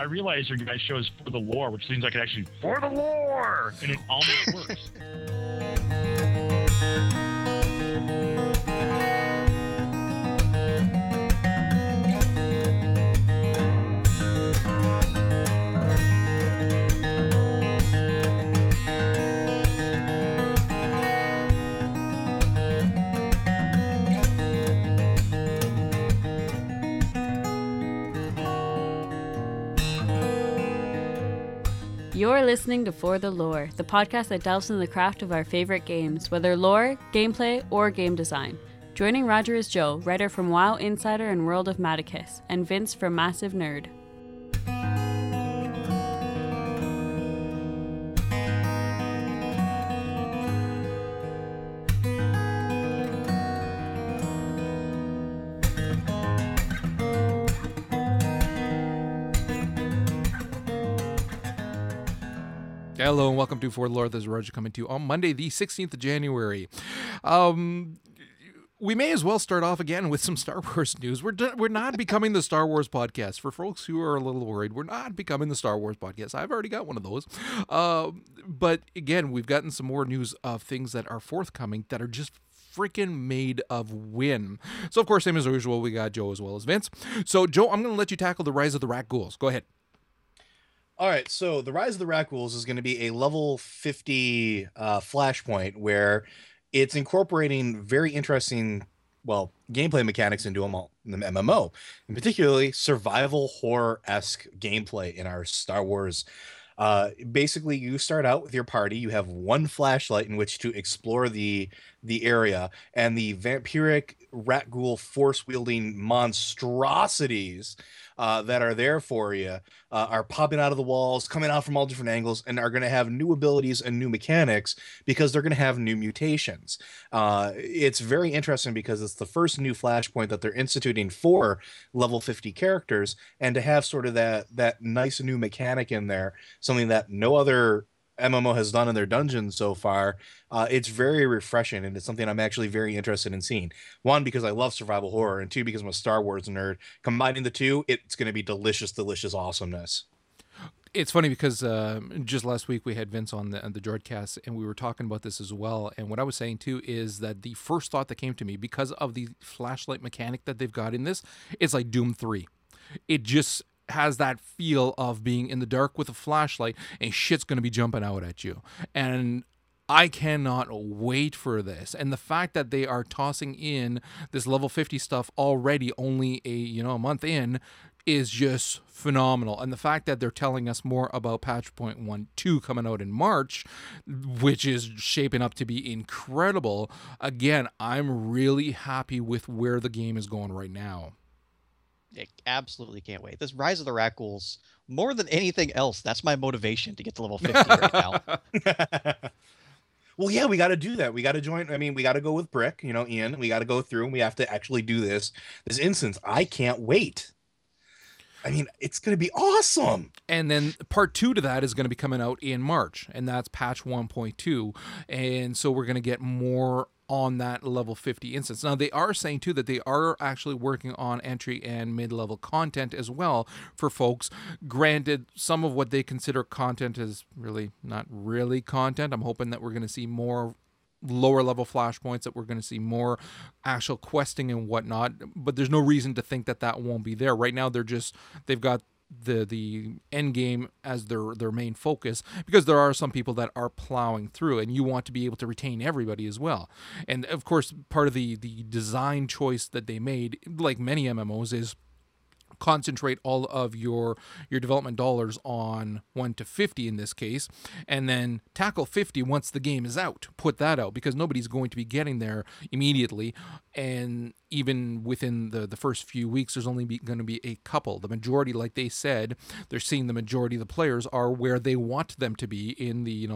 I realize your guys' show is For The Lore, which seems like it actually For The Lore, and it almost works. You're listening to For The Lore, the podcast that delves into the craft of our favorite games, whether lore, gameplay, or game design. Joining Roger is Joe, writer from WoW Insider and World of Madicus, and Vince from Massive Nerd. Hello and welcome to For The Lore. This is Roger coming to you on Monday, the 16th of January. We may as well start off again with some Star Wars news. We're not becoming the Star Wars podcast. For folks who are a little worried, we're not becoming the Star Wars podcast. I've already got one of those. But again, we've gotten some more news of things that are forthcoming that are just freaking made of win. So of course, same as usual, we got Joe as well as Vince. So Joe, I'm going to let you tackle the Rise of the Rat Ghouls. Go ahead. All right, so the Rise of the Rat Ghouls is going to be a level 50 flashpoint where it's incorporating very interesting, well, gameplay mechanics into the MMO, and particularly survival horror-esque gameplay in our Star Wars. Basically, you start out with your party. You have one flashlight in which to explore the area, and the vampiric rat ghoul force-wielding monstrosities that are there for you are popping out of the walls, coming out from all different angles, and are going to have new abilities and new mechanics because they're going to have new mutations. It's very interesting because it's the first new flashpoint that they're instituting for level 50 characters, and to have sort of that nice new mechanic in there, something that no other MMO has done in their dungeon so far, it's very refreshing, and it's something I'm actually very interested in seeing. One, because I love survival horror, and two, because I'm a Star Wars nerd. Combining the two, it's going to be delicious, delicious awesomeness. It's funny because just last week we had Vince on the Droidcast, and we were talking about this as well. And what I was saying too is that the first thought that came to me, because of the flashlight mechanic that they've got in this, it's like Doom 3. It just has that feel of being in the dark with a flashlight and shit's going to be jumping out at you. And I cannot wait for this. And the fact that they are tossing in this level 50 stuff already only a month in is just phenomenal. And the fact that they're telling us more about patch point 1.2 coming out in March, which is shaping up to be incredible. Again, I'm really happy with where the game is going right now. I absolutely can't wait. This Rise of the Rat Ghouls, more than anything else, that's my motivation to get to level 50 right now. Well, yeah, we got to do that. We got to join. I mean, we got to go with Brick, Ian. We got to go through and we have to actually do this instance. I can't wait. I mean, it's going to be awesome. And then part 2 to that is going to be coming out in March, and that's patch 1.2. And so we're going to get more on that level 50 instance. Now, they are saying, too, that they are actually working on entry and mid-level content as well for folks. Granted, some of what they consider content is really not really content. I'm hoping that we're going to see more lower level flashpoints, that we're going to see more actual questing and whatnot, but there's no reason to think that won't be there. Right now, they've got the end game as their main focus, because there are some people that are plowing through, and you want to be able to retain everybody as well. And of course, part of the design choice that they made, like many MMOs, is concentrate all of your development dollars on 1 to 50 in this case, and then tackle 50 once the game is out. Put that out, because nobody's going to be getting there immediately, and even within the first few weeks, there's only going to be a couple. The majority, like they said, they're seeing the majority of the players are where they want them to be in the,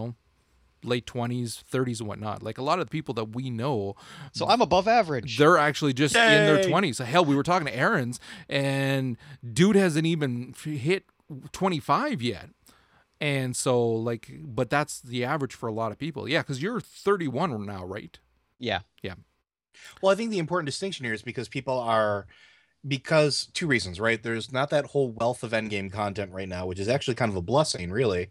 late 20s, 30s and whatnot. Like a lot of the people that we know. So I'm above average. They're actually just in their 20s. Hell, we were talking to Aaron's and dude hasn't even hit 25 yet. And so but that's the average for a lot of people. Yeah, because you're 31 now, right? Yeah. Yeah. Well, I think the important distinction here is because people are because two reasons, right? There's not that whole wealth of endgame content right now, which is actually kind of a blessing, really,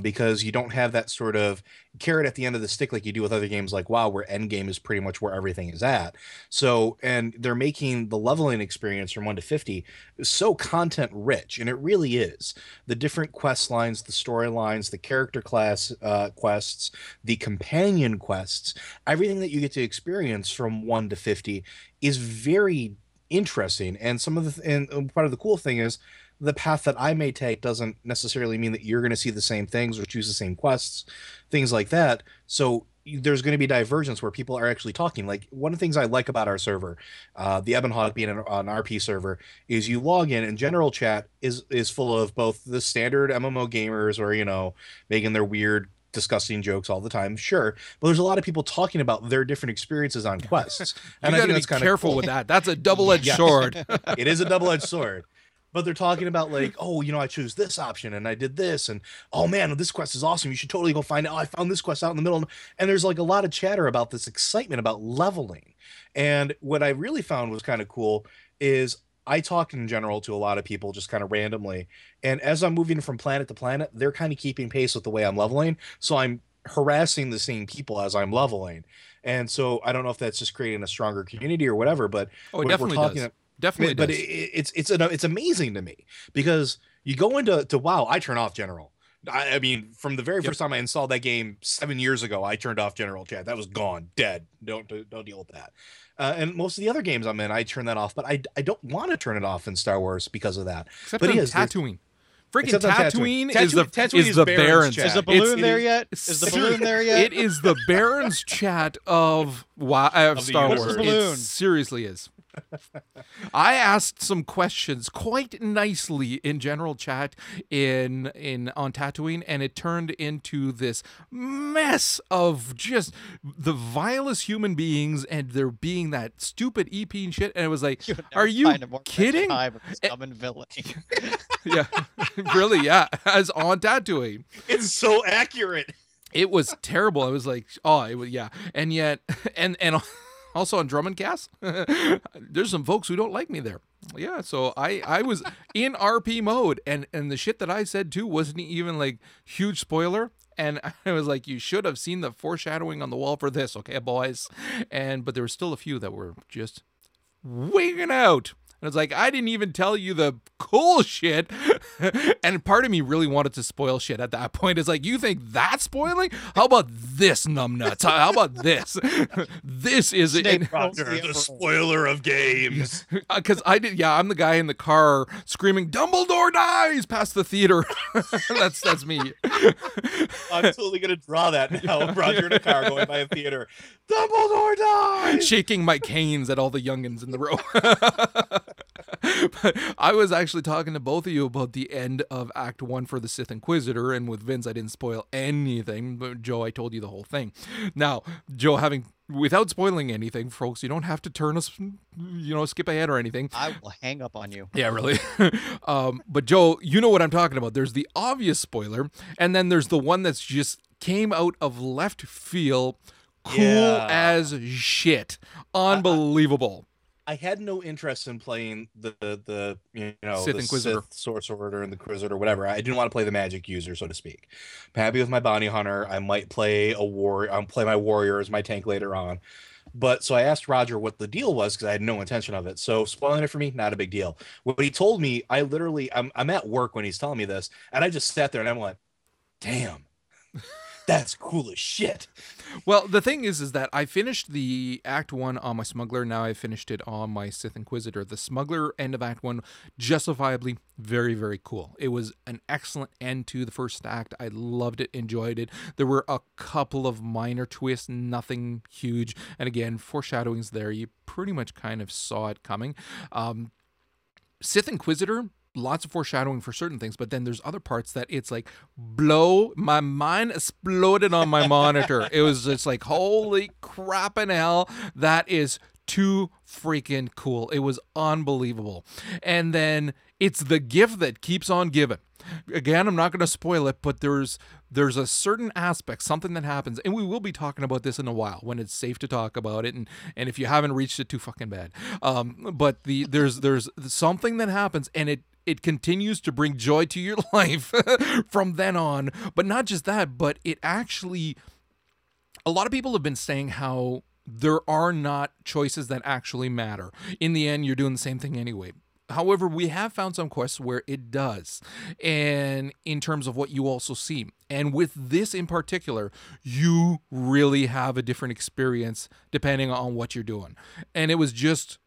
because you don't have that sort of carrot at the end of the stick like you do with other games like WoW, where endgame is pretty much where everything is at. So, and they're making the leveling experience from 1 to 50 so content rich, and it really is. The different quest lines, the storylines, the character class quests, the companion quests, everything that you get to experience from 1 to 50 is very interesting. And some of the and part of the cool thing is the path that I may take doesn't necessarily mean that you're going to see the same things or choose the same quests, things like that. So there's going to be divergence where people are actually talking. Like, one of the things I like about our server, the Ebon Hawk being an RP server, is you log in and general chat is full of both the standard MMO gamers, or, you know, making their weird disgusting jokes all the time, sure, but there's a lot of people talking about their different experiences on quests. And you got to be careful cool. with that. That's a double-edged sword. It is a double-edged sword. But they're talking about, like, oh, you know, I chose this option and I did this, and oh man, this quest is awesome. You should totally go find it. Oh, I found this quest out in the middle. And there's like a lot of chatter about this excitement about leveling. And what I really found was kind of cool is I talk in general to a lot of people just kind of randomly. And as I'm moving from planet to planet, they're kind of keeping pace with the way I'm leveling. So I'm harassing the same people as I'm leveling. And so I don't know if that's just creating a stronger community or whatever, but oh, it definitely we're talking does. Definitely but does. It's amazing to me, because you go into WoW, I turn off general. I mean, from the very first time I installed that game 7 years ago, I turned off general chat. That was gone, dead. Don't deal with that. And most of the other games I'm in, I turn that off. But I don't want to turn it off in Star Wars because of that. Except on Tatooine. Freaking Tatooine is the Baron's chat. Is the balloon there yet? Is the balloon there yet? It is the Baron's chat of Star Wars. It seriously is. I asked some questions quite nicely in general chat on Tatooine, and it turned into this mess of just the vilest human beings and there being that stupid EP and shit. And it was like, are you kidding? Yeah, really, yeah, as on Tatooine. It's so accurate. It was terrible. I was like, oh, it was, yeah. And yet, and also on Drum and Cast, there's some folks who don't like me there. Yeah, so I was in RP mode, and the shit that I said too wasn't even like huge spoiler. And I was like, you should have seen the foreshadowing on the wall for this, okay, boys? But there were still a few that were just wigging out. And it's like, I didn't even tell you the cool shit. And part of me really wanted to spoil shit at that point. It's like, you think that's spoiling? How about this, numbnuts? How about this? This is it. The spoiler of games. Because I'm the guy in the car screaming, Dumbledore dies past the theater. That's me. I'm totally going to draw that now. Roger in a car going by a theater. Dumbledore dies! Shaking my canes at all the youngins in the row. But I was actually talking to both of you about the end of Act 1 for the Sith Inquisitor, and with Vince I didn't spoil anything, but Joe, I told you the whole thing. Now, Joe, without spoiling anything, folks, you don't have to turn us, skip ahead or anything. I will hang up on you. Yeah, really. But Joe, you know what I'm talking about. There's the obvious spoiler, and then there's the one that's just came out of left field, cool as shit. Unbelievable. I had no interest in playing the Inquisitor, Sith Sorcerer, and the Inquisitor, whatever. I didn't want to play the magic user, so to speak. I'm happy with my Bounty Hunter. I might play my Warrior as my tank later on. But so I asked Roger what the deal was, because I had no intention of it. So spoiling it for me, not a big deal. What he told me, I literally, I'm at work when he's telling me this, and I just sat there and I'm like, damn. That's cool as shit. Well, the thing is that I finished the Act 1 on my Smuggler. Now I finished it on my Sith Inquisitor. The Smuggler end of Act 1, justifiably, very, very cool. It was an excellent end to the first act. I loved it, enjoyed it. There were a couple of minor twists, nothing huge. And again, foreshadowings there. You pretty much kind of saw it coming. Sith Inquisitor, lots of foreshadowing for certain things, but then there's other parts that it's like, my mind exploded on my monitor. It was just like, holy crap in hell, that is too freaking cool. It was unbelievable. And then it's the gift that keeps on giving. Again, I'm not going to spoil it, but there's a certain aspect, something that happens, and we will be talking about this in a while when it's safe to talk about it, and if you haven't reached it, too fucking bad. But there's something that happens, and it continues to bring joy to your life from then on. But not just that, but it actually, a lot of people have been saying how there are not choices that actually matter. In the end, you're doing the same thing anyway. However, we have found some quests where it does, and in terms of what you also see. And with this in particular, you really have a different experience depending on what you're doing. And it was just...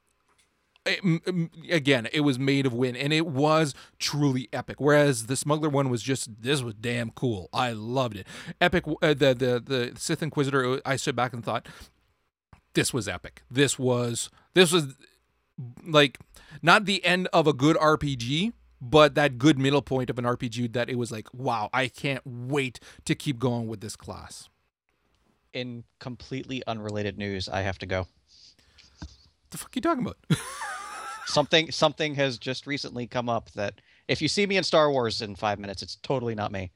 Again, it was made of win, and it was truly epic. Whereas the Smuggler one was just, this was damn cool. I loved it. Epic. The Sith Inquisitor, I stood back and thought, this was epic. This was like not the end of a good RPG, but that good middle point of an RPG that it was like, wow, I can't wait to keep going with this class. In completely unrelated news, I have to go. The fuck are you talking about? Something has just recently come up that if you see me in Star Wars in 5 minutes, it's totally not me.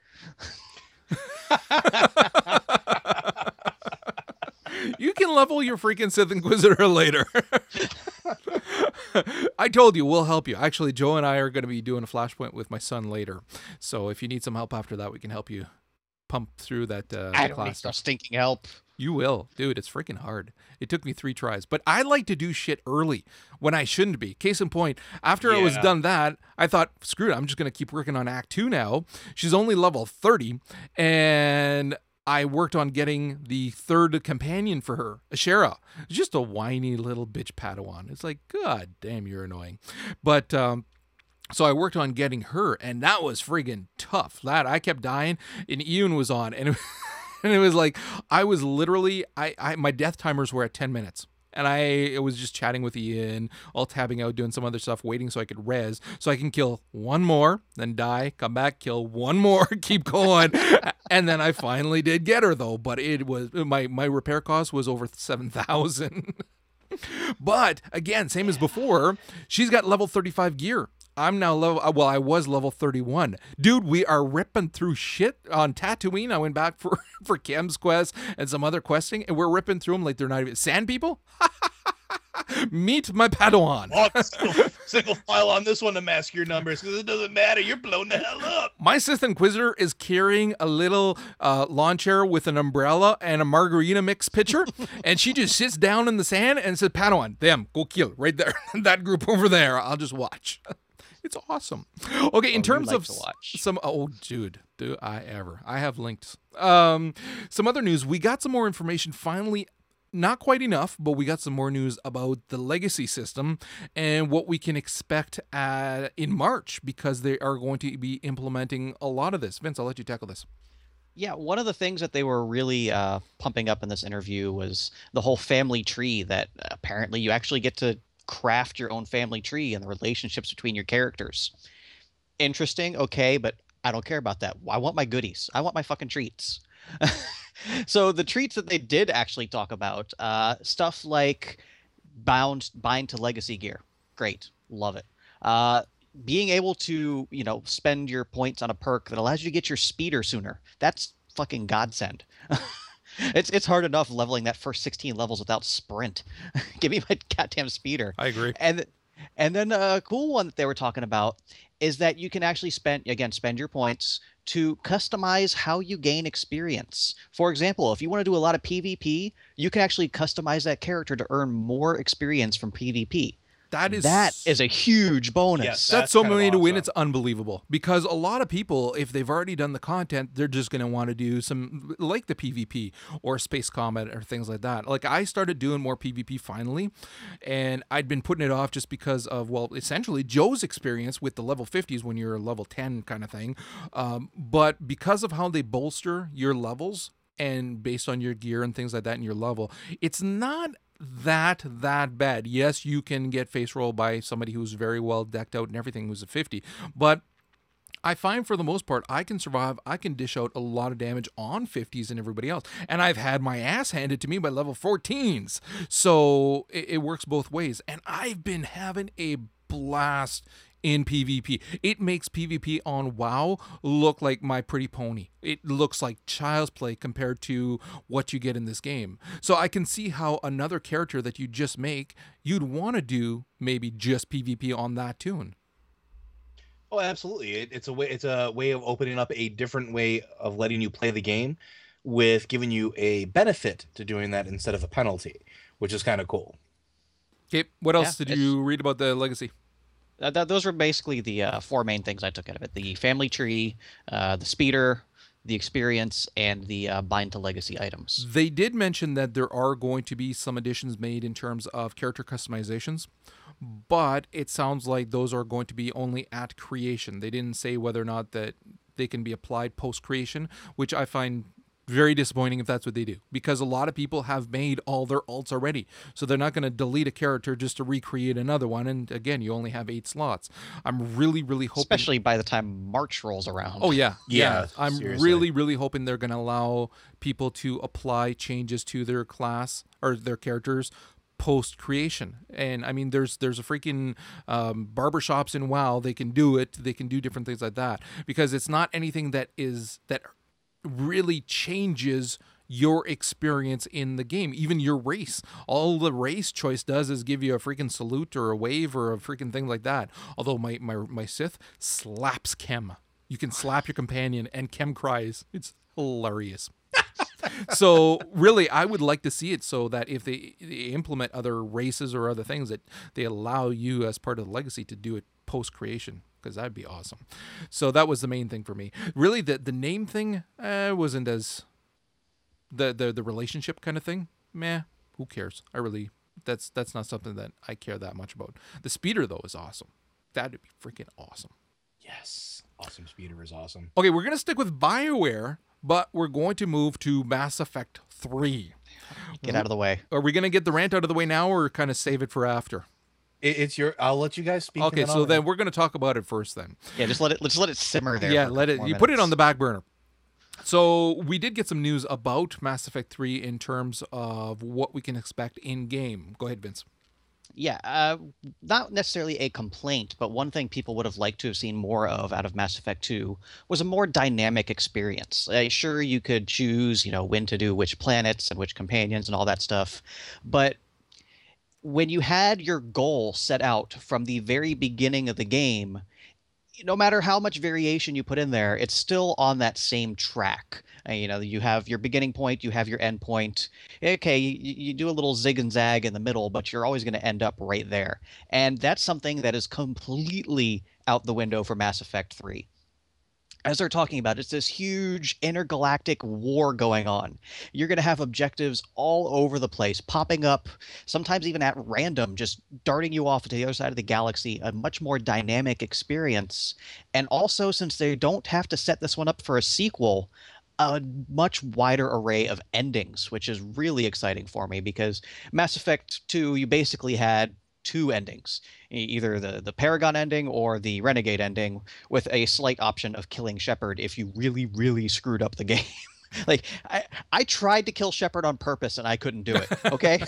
You can level your freaking Sith Inquisitor later. I told you, we'll help you. Actually, Joe and I are going to be doing a flashpoint with my son later. So if you need some help after that, we can help you pump through that I don't class need stuff. Stinking help. You will. Dude, it's freaking hard. It took me 3 tries. But I like to do shit early when I shouldn't be. Case in point, after I was done that, I thought, screw it, I'm just going to keep working on Act 2 now. She's only level 30, and I worked on getting the 3rd companion for her, Ashera. Just a whiny little bitch Padawan. It's like, god damn, you're annoying. But... so I worked on getting her, and that was friggin' tough. Lad, I kept dying, and Ian was on, and it was like, I was literally, I my death timers were at 10 minutes. And I was just chatting with Ian, all tabbing out, doing some other stuff, waiting so I could res, so I can kill one more, then die, come back, kill one more, keep going. And then I finally did get her, though. But it was, my repair cost was over 7,000. But, again, same as before, she's got level 35 gear. I'm now I was level 31. Dude, we are ripping through shit on Tatooine. I went back for Chem's quest and some other questing, and we're ripping through them like they're not even sand people. Meet my Padawan. Single file on this one to mask your numbers, because it doesn't matter. You're blown the hell up. My Sith Inquisitor is carrying a little lawn chair with an umbrella and a margarita mix pitcher, and she just sits down in the sand and says, Padawan, them, go kill right there. That group over there. I'll just watch. It's awesome. Okay, in terms of some... Oh, dude, do I ever. I have linked. Some other news. We got some more information finally. Not quite enough, but we got some more news about the legacy system and what we can expect in March, because they are going to be implementing a lot of this. Vince, I'll let you tackle this. Yeah, one of the things that they were really pumping up in this interview was the whole family tree, that apparently you actually get to craft your own family tree and the relationships between your characters. Interesting, okay, but I don't care about that. I want my goodies. I want my fucking treats. So the treats that they did actually talk about, stuff like bind to legacy gear. Great. Love it. Being able to, spend your points on a perk that allows you to get your speeder sooner. That's fucking godsend. It's hard enough leveling that first 16 levels without sprint. Give me my goddamn speeder. I agree. And then a cool one that they were talking about is that you can actually spend your points to customize how you gain experience. For example, if you want to do a lot of PvP, you can actually customize that character to earn more experience from PvP. That is a huge bonus. Yes, that's so many awesome. To win. It's unbelievable, because a lot of people, if they've already done the content, they're just going to want to do some like the PvP or Space Combat or things like that. Like, I started doing more PvP finally, and I'd been putting it off just because of, well, essentially Joe's experience with the level 50s when you're level 10 kind of thing. But because of how they bolster your levels and based on your gear and things like that and your level, it's not that bad. Yes, you can get face roll by somebody who's very well decked out and everything, who's a 50, but I find for the most part, I can survive. I can dish out a lot of damage on 50s and everybody else. And I've had my ass handed to me by level 14s. So it works both ways. And I've been having a blast in PvP. It makes PvP on WoW look like My Pretty Pony. It looks like child's play compared to what you get in this game. So I can see how another character that you just make, you'd want to do maybe just PvP on that tune. Oh, absolutely. It's a way of opening up a different way of letting you play the game, with giving you a benefit to doing that instead of a penalty, which is kind of cool. Okay, what else did you read about the Legacy? Those were basically the four main things I took out of it. The family tree, the speeder, the experience, and the bind to legacy items. They did mention that there are going to be some additions made in terms of character customizations, but it sounds like those are going to be only at creation. They didn't say whether or not that they can be applied post-creation, which I find very disappointing if that's what they do, because a lot of people have made all their alts already, so they're not going to delete a character just to recreate another one. And again, you only have 8 slots. I'm really hoping, especially by the time March rolls around. Oh yeah. I'm seriously really hoping they're going to allow people to apply changes to their class or their characters post creation. And I mean, there's a freaking barbershops in WoW. They can do it. They can do different things like that, because it's not anything that is that really changes your experience in the game, even your race. All the race choice does is give you a freaking salute or a wave or a freaking thing like that. Although my Sith slaps Khem. You can slap your companion and Khem cries. It's hilarious. So really, I would like to see it so that if they implement other races or other things, that they allow you as part of the Legacy to do it post-creation, because that'd be awesome. So that was the main thing for me. Really, the name thing wasn't as the relationship kind of thing. Meh, who cares? That's not something that I care that much about. The speeder though is awesome. That'd be freaking awesome. Yes, awesome speeder is awesome. Okay, we're gonna stick with BioWare, but we're going to move to Mass Effect 3. Get out of the way. Are we gonna get the rant out of the way now, or kind of save it for after? It's your. I'll let you guys speak. Okay, so then we're going to talk about it first. Then yeah, just let it simmer there. Yeah, let it. You minutes. Put it on the back burner. So we did get some news about Mass Effect 3 in terms of what we can expect in game. Go ahead, Vince. Yeah, not necessarily a complaint, but one thing people would have liked to have seen more of out of Mass Effect 2 was a more dynamic experience. Sure, you could choose, when to do which planets and which companions and all that stuff, but when you had your goal set out from the very beginning of the game, no matter how much variation you put in there, it's still on that same track. You have your beginning point, you have your end point. Okay, you do a little zig and zag in the middle, but you're always going to end up right there. And that's something that is completely out the window for Mass Effect 3. As they're talking about, it's this huge intergalactic war going on. You're going to have objectives all over the place, popping up, sometimes even at random, just darting you off to the other side of the galaxy, a much more dynamic experience. And also, since they don't have to set this one up for a sequel, a much wider array of endings, which is really exciting for me, because Mass Effect 2, you basically had 2 endings, either the Paragon ending or the Renegade ending, with a slight option of killing Shepard if you really screwed up the game. Like, I tried to kill Shepard on purpose and I couldn't do it, okay?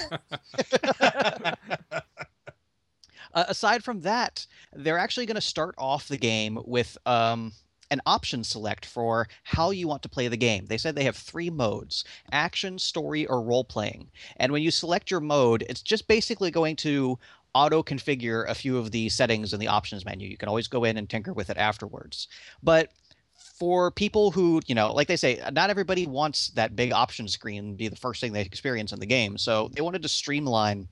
Aside from that, they're actually going to start off the game with an option select for how you want to play the game. They said they have 3 modes: action, story, or role-playing. And when you select your mode, it's just basically going to auto-configure a few of the settings in the options menu. You can always go in and tinker with it afterwards. But for people who, like they say, not everybody wants that big option screen to be the first thing they experience in the game. So they wanted to streamline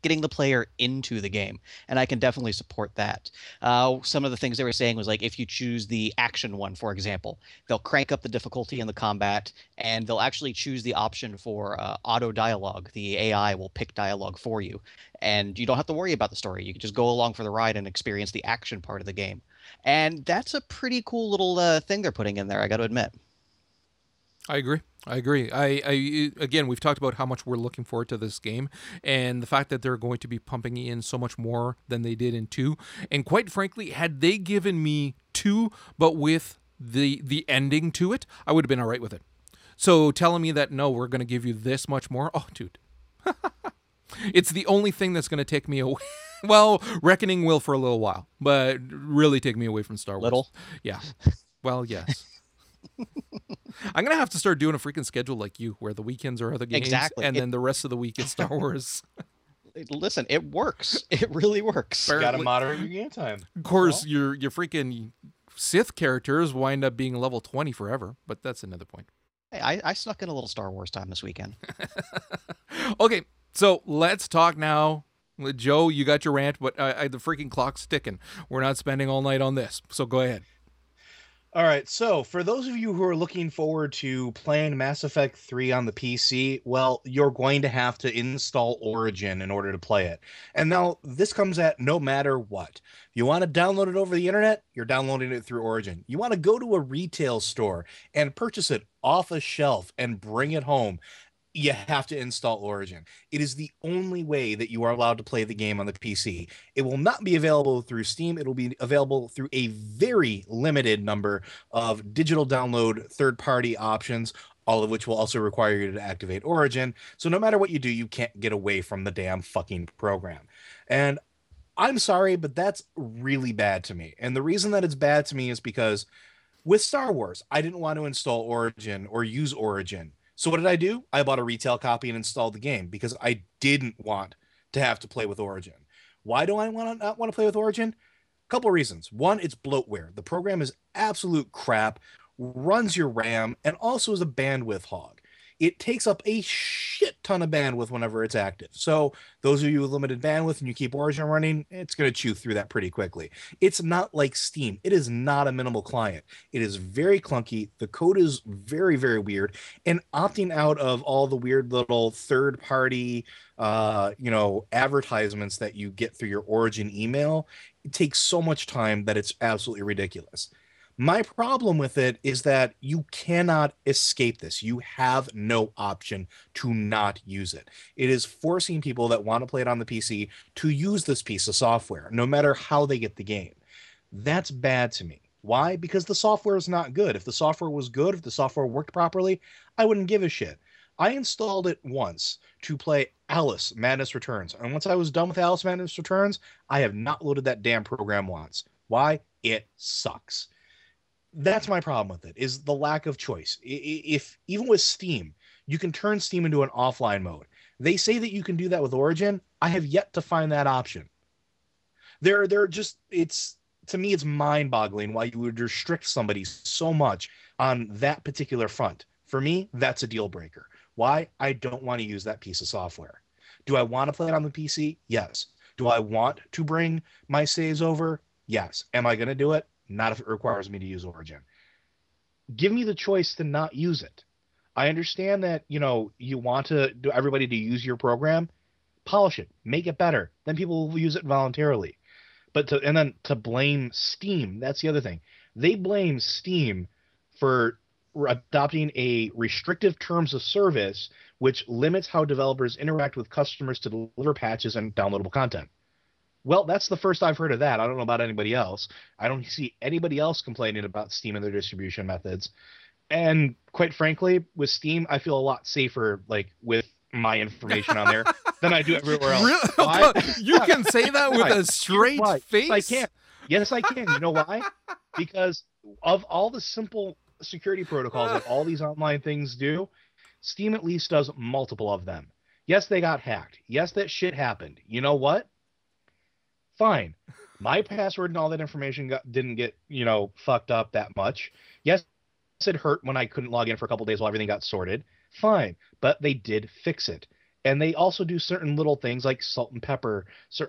getting the player into the game, and I can definitely support that. Some of the things they were saying was, like, if you choose the action one, for example, they'll crank up the difficulty in the combat, and they'll actually choose the option for auto dialogue. The AI will pick dialogue for you, and you don't have to worry about the story. You can just go along for the ride and experience the action part of the game. And that's a pretty cool little thing they're putting in there, I got to admit. I agree. Again, we've talked about how much we're looking forward to this game, and the fact that they're going to be pumping in so much more than they did in 2. And quite frankly, had they given me 2, but with the ending to it, I would have been all right with it. So telling me that, no, we're going to give you this much more, oh, dude. It's the only thing that's going to take me away. Well, Reckoning will for a little while, but really take me away from Star Wars. Little? Yeah. Well, yes. I'm going to have to start doing a freaking schedule like you, where the weekends are other games, exactly. And then the rest of the week is Star Wars. Listen, it works. It really works. You got to moderate your game time. Of course, well, your freaking Sith characters wind up being level 20 forever, but that's another point. Hey, I snuck in a little Star Wars time this weekend. Okay, so let's talk now. Joe, you got your rant, but the freaking clock's ticking. We're not spending all night on this, so go ahead. All right, so for those of you who are looking forward to playing Mass Effect 3 on the PC, well, you're going to have to install Origin in order to play it. And now this comes at no matter what. You want to download it over the internet? You're downloading it through Origin. You want to go to a retail store and purchase it off a shelf and bring it home? You have to install Origin. It is the only way that you are allowed to play the game on the PC. It will not be available through Steam. It'll be available through a very limited number of digital download third-party options, all of which will also require you to activate Origin. So no matter what you do, you can't get away from the damn fucking program. And I'm sorry, but that's really bad to me. And the reason that it's bad to me is because with Star Wars, I didn't want to install Origin or use Origin. So what did I do? I bought a retail copy and installed the game because I didn't want to have to play with Origin. Why do I not want to play with Origin? A couple of reasons. One, it's bloatware. The program is absolute crap, runs your RAM, and also is a bandwidth hog. It takes up a shit ton of bandwidth whenever it's active. So those of you with limited bandwidth and you keep Origin running, it's going to chew through that pretty quickly. It's not like Steam. It is not a minimal client. It is very clunky. The code is very, very weird. And opting out of all the weird little third-party advertisements that you get through your Origin email, it takes so much time that it's absolutely ridiculous. My problem with it is that you cannot escape this. You have no option to not use it. It is forcing people that want to play it on the PC to use this piece of software, no matter how they get the game. That's bad to me. Why? Because the software is not good. If the software was good, if the software worked properly, I wouldn't give a shit. I installed it once to play Alice Madness Returns. And once I was done with Alice Madness Returns, I have not loaded that damn program once. Why? It sucks. That's my problem with it, is the lack of choice. If even with Steam, you can turn Steam into an offline mode. They say that you can do that with Origin. I have yet to find that option. To me, it's mind-boggling why you would restrict somebody so much on that particular front. For me, that's a deal breaker. Why? I don't want to use that piece of software. Do I want to play it on the PC? Yes. Do I want to bring my saves over? Yes. Am I going to do it? Not if it requires me to use Origin. Give me the choice to not use it. I understand that, you want to do everybody to use your program. Polish it. Make it better. Then people will use it voluntarily. And then to blame Steam, that's the other thing. They blame Steam for adopting a restrictive terms of service, which limits how developers interact with customers to deliver patches and downloadable content. Well, that's the first I've heard of that. I don't know about anybody else. I don't see anybody else complaining about Steam and their distribution methods. And quite frankly, with Steam, I feel a lot safer, with my information on there than I do everywhere else. Really? Why? You can say that with a straight face? I can. Yes, I can. You know why? Because of all the simple security protocols that all these online things do, Steam at least does multiple of them. Yes, they got hacked. Yes, that shit happened. You know what? Fine. My password and all that information didn't get, fucked up that much. Yes, it hurt when I couldn't log in for a couple days while everything got sorted. Fine. But they did fix it. And they also do certain little things like salt and pepper,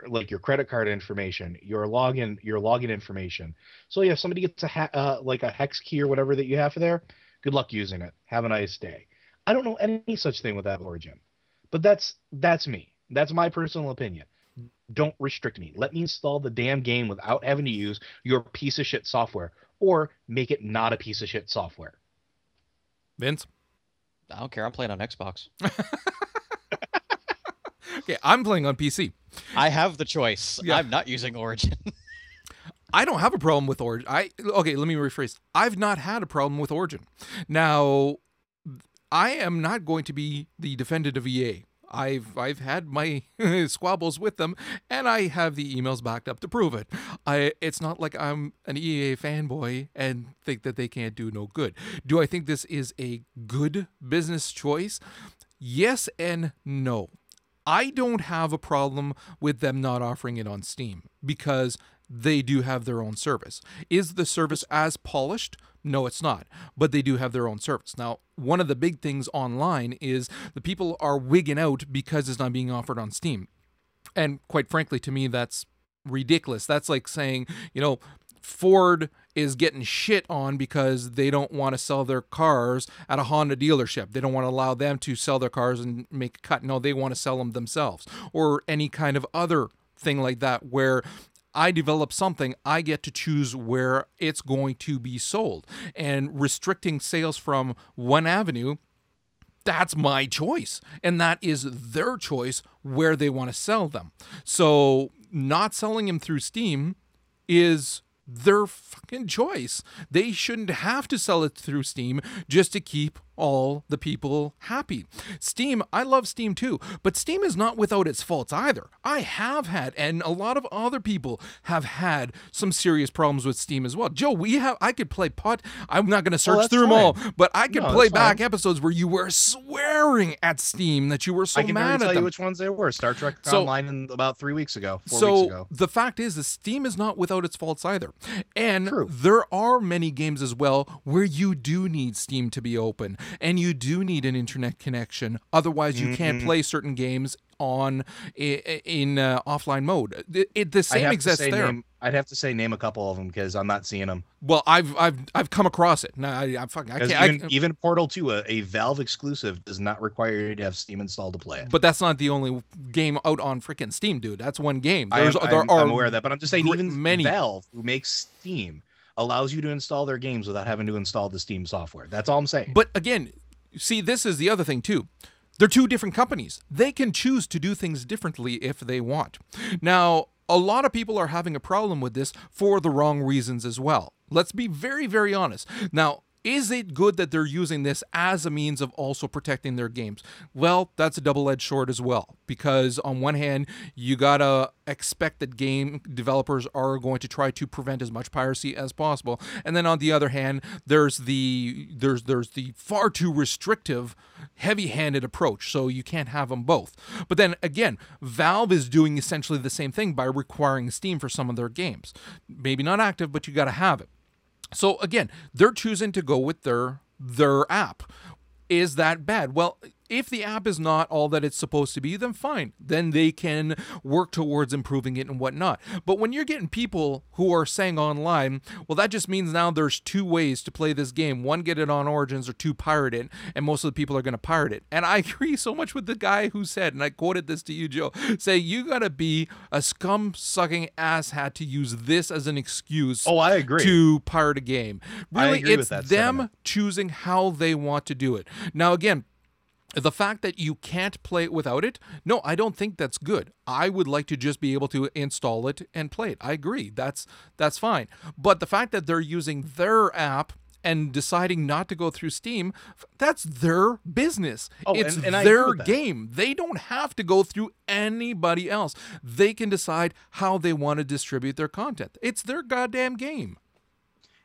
like your credit card information, your login information. So yeah, if somebody gets a hex key or whatever that you have for there, good luck using it. Have a nice day. I don't know any such thing with that Origin. But that's me. That's my personal opinion. Don't restrict me. Let me install the damn game without having to use your piece of shit software, or make it not a piece of shit software. Vince? I don't care. I'm playing on Xbox. Okay, I'm playing on PC. I have the choice. Yeah. I'm not using Origin. I don't have a problem with Origin. Okay, let me rephrase. I've not had a problem with Origin. Now, I am not going to be the defendant of EA. I've had my squabbles with them, and I have the emails backed up to prove it. It's not like I'm an EA fanboy and think that they can't do no good. Do I think this is a good business choice? Yes and no. I don't have a problem with them not offering it on Steam because they do have their own service. Is the service as polished? No, it's not. But they do have their own service. Now, one of the big things online is the people are wigging out because it's not being offered on Steam. And quite frankly, to me, that's ridiculous. That's like saying, you know, Ford is getting shit on because they don't want to sell their cars at a Honda dealership. They don't want to allow them to sell their cars and make a cut. No, they want to sell them themselves, or any kind of other thing like that where I develop something, I get to choose where it's going to be sold. And restricting sales from one avenue, that's my choice. And that is their choice where they want to sell them. So not selling them through Steam is their fucking choice. They shouldn't have to sell it through Steam just to keep all the people happy. Steam, I love Steam too, but Steam is not without its faults either. I have had, and a lot of other people have had, some serious problems with Steam as well. Joe, I could play I'm not going to search through them all, but I could play back episodes where you were swearing at Steam that you were so mad at them. I can tell you which ones they were. Star Trek Online about 3 weeks ago, 4 weeks ago. So the fact is that Steam is not without its faults either. And there are many games as well where you do need Steam to be open. And you do need an internet connection. Otherwise, you can't play certain games in offline mode. The same exists there. I'd have to say name a couple of them because I'm not seeing them. Well, I've come across it. No, I can't. Even Portal 2, a Valve exclusive, does not require you to have Steam installed to play it. But that's not the only game out on freaking Steam, dude. That's one game. I'm aware of that, but I'm just saying even many. Valve, who makes Steam, allows you to install their games without having to install the Steam software. That's all I'm saying. But again, see, this is the other thing too. They're two different companies. They can choose to do things differently if they want. Now, a lot of people are having a problem with this for the wrong reasons as well. Let's be very, very honest. Now, is it good that they're using this as a means of also protecting their games? Well, that's a double-edged sword as well, because on one hand, you got to expect that game developers are going to try to prevent as much piracy as possible. And then on the other hand, there's the far too restrictive, heavy-handed approach, so you can't have them both. But then again, Valve is doing essentially the same thing by requiring Steam for some of their games. Maybe not active, but you got to have it. So again, they're choosing to go with their app. Is that bad? Well, if the app is not all that it's supposed to be, then fine. Then they can work towards improving it and whatnot. But when you're getting people who are saying online, well, that just means now there's two ways to play this game. One, get it on Origins, or two, pirate it. And most of the people are going to pirate it. And I agree so much with the guy who said, and I quoted this to you, Joe, saying you got to be a scum-sucking asshat to use this as an excuse to pirate a game. Really, it's them choosing how they want to do it. Now, again, the fact that you can't play it without it, no, I don't think that's good. I would like to just be able to install it and play it. I agree. That's fine. But the fact that they're using their app and deciding not to go through Steam, that's their business. It's their game. They don't have to go through anybody else. They can decide how they want to distribute their content. It's their goddamn game.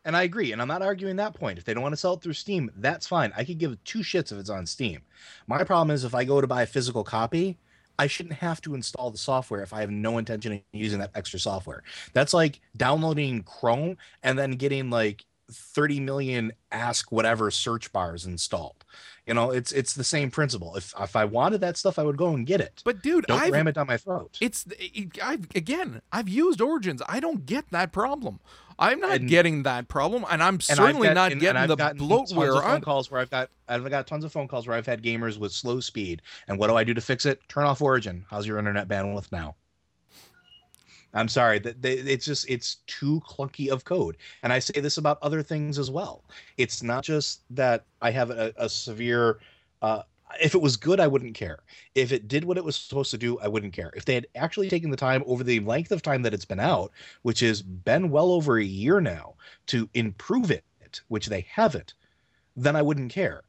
And I agree, and I'm not arguing that point. If they don't want to sell it through Steam, that's fine. I could give two shits if it's on Steam. My problem is if I go to buy a physical copy, I shouldn't have to install the software if I have no intention of using that extra software. That's like downloading Chrome and then getting like 30 million ask whatever search bars installed. You know, it's the same principle. If I wanted that stuff, I would go and get it. But dude, don't ram it down my throat. I've used Origins. I don't get that problem. I'm not getting that problem, and I'm certainly not getting the bloatware. I've got tons of phone calls where I've had gamers with slow speed, and what do I do to fix it? Turn off Origin. How's your internet bandwidth now? I'm sorry, it's too clunky of code. And I say this about other things as well. It's not just that I have a severe If it was good, I wouldn't care. If it did what it was supposed to do, I wouldn't care. If they had actually taken the time over the length of time that it's been out, which has been well over a year now, to improve it, which they haven't, then I wouldn't care.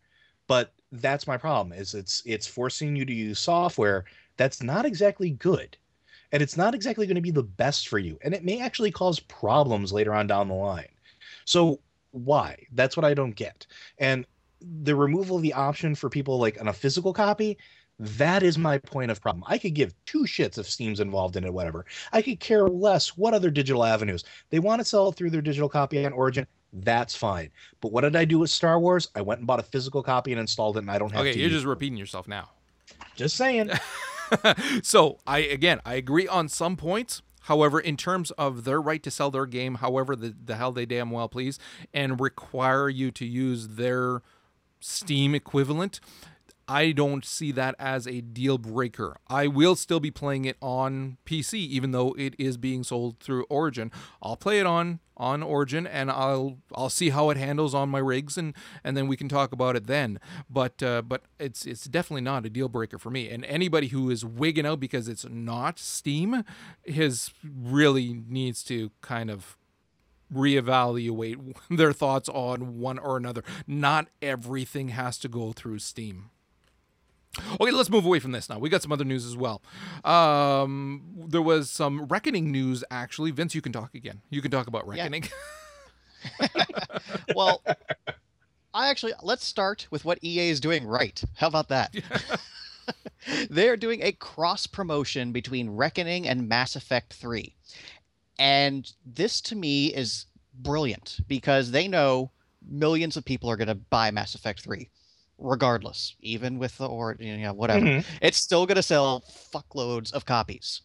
But that's my problem, is it's forcing you to use software that's not exactly good. And it's not exactly going to be the best for you. And it may actually cause problems later on down the line. So why? That's what I don't get. And the removal of the option for people like on a physical copy, that is my point of problem. I could give two shits if Steam's involved in it, whatever. I could care less what other digital avenues. They want to sell it through their digital copy on Origin. That's fine. But what did I do with Star Wars? I went and bought a physical copy and installed it, and I don't have to. Okay, you're just repeating yourself now. Just saying. So, I agree on some points. However, in terms of their right to sell their game, however the hell they damn well please, and require you to use their Steam equivalent, I don't see that as a deal breaker. I will still be playing it on PC, even though it is being sold through Origin. I'll play it on Origin, and I'll see how it handles on my rigs, and then we can talk about it then. But it's definitely not a deal breaker for me. And anybody who is wigging out because it's not Steam, really needs to kind of reevaluate their thoughts on one or another. Not everything has to go through Steam. Okay, let's move away from this now. We got some other news as well. There was some Reckoning news, actually. Vince, you can talk again. You can talk about Reckoning. Yeah. Well, let's start with what EA is doing right. How about that? Yeah. They're doing a cross-promotion between Reckoning and Mass Effect 3. And this, to me, is brilliant because they know millions of people are going to buy Mass Effect 3. Regardless, even with the whatever, it's still going to sell fuckloads of copies.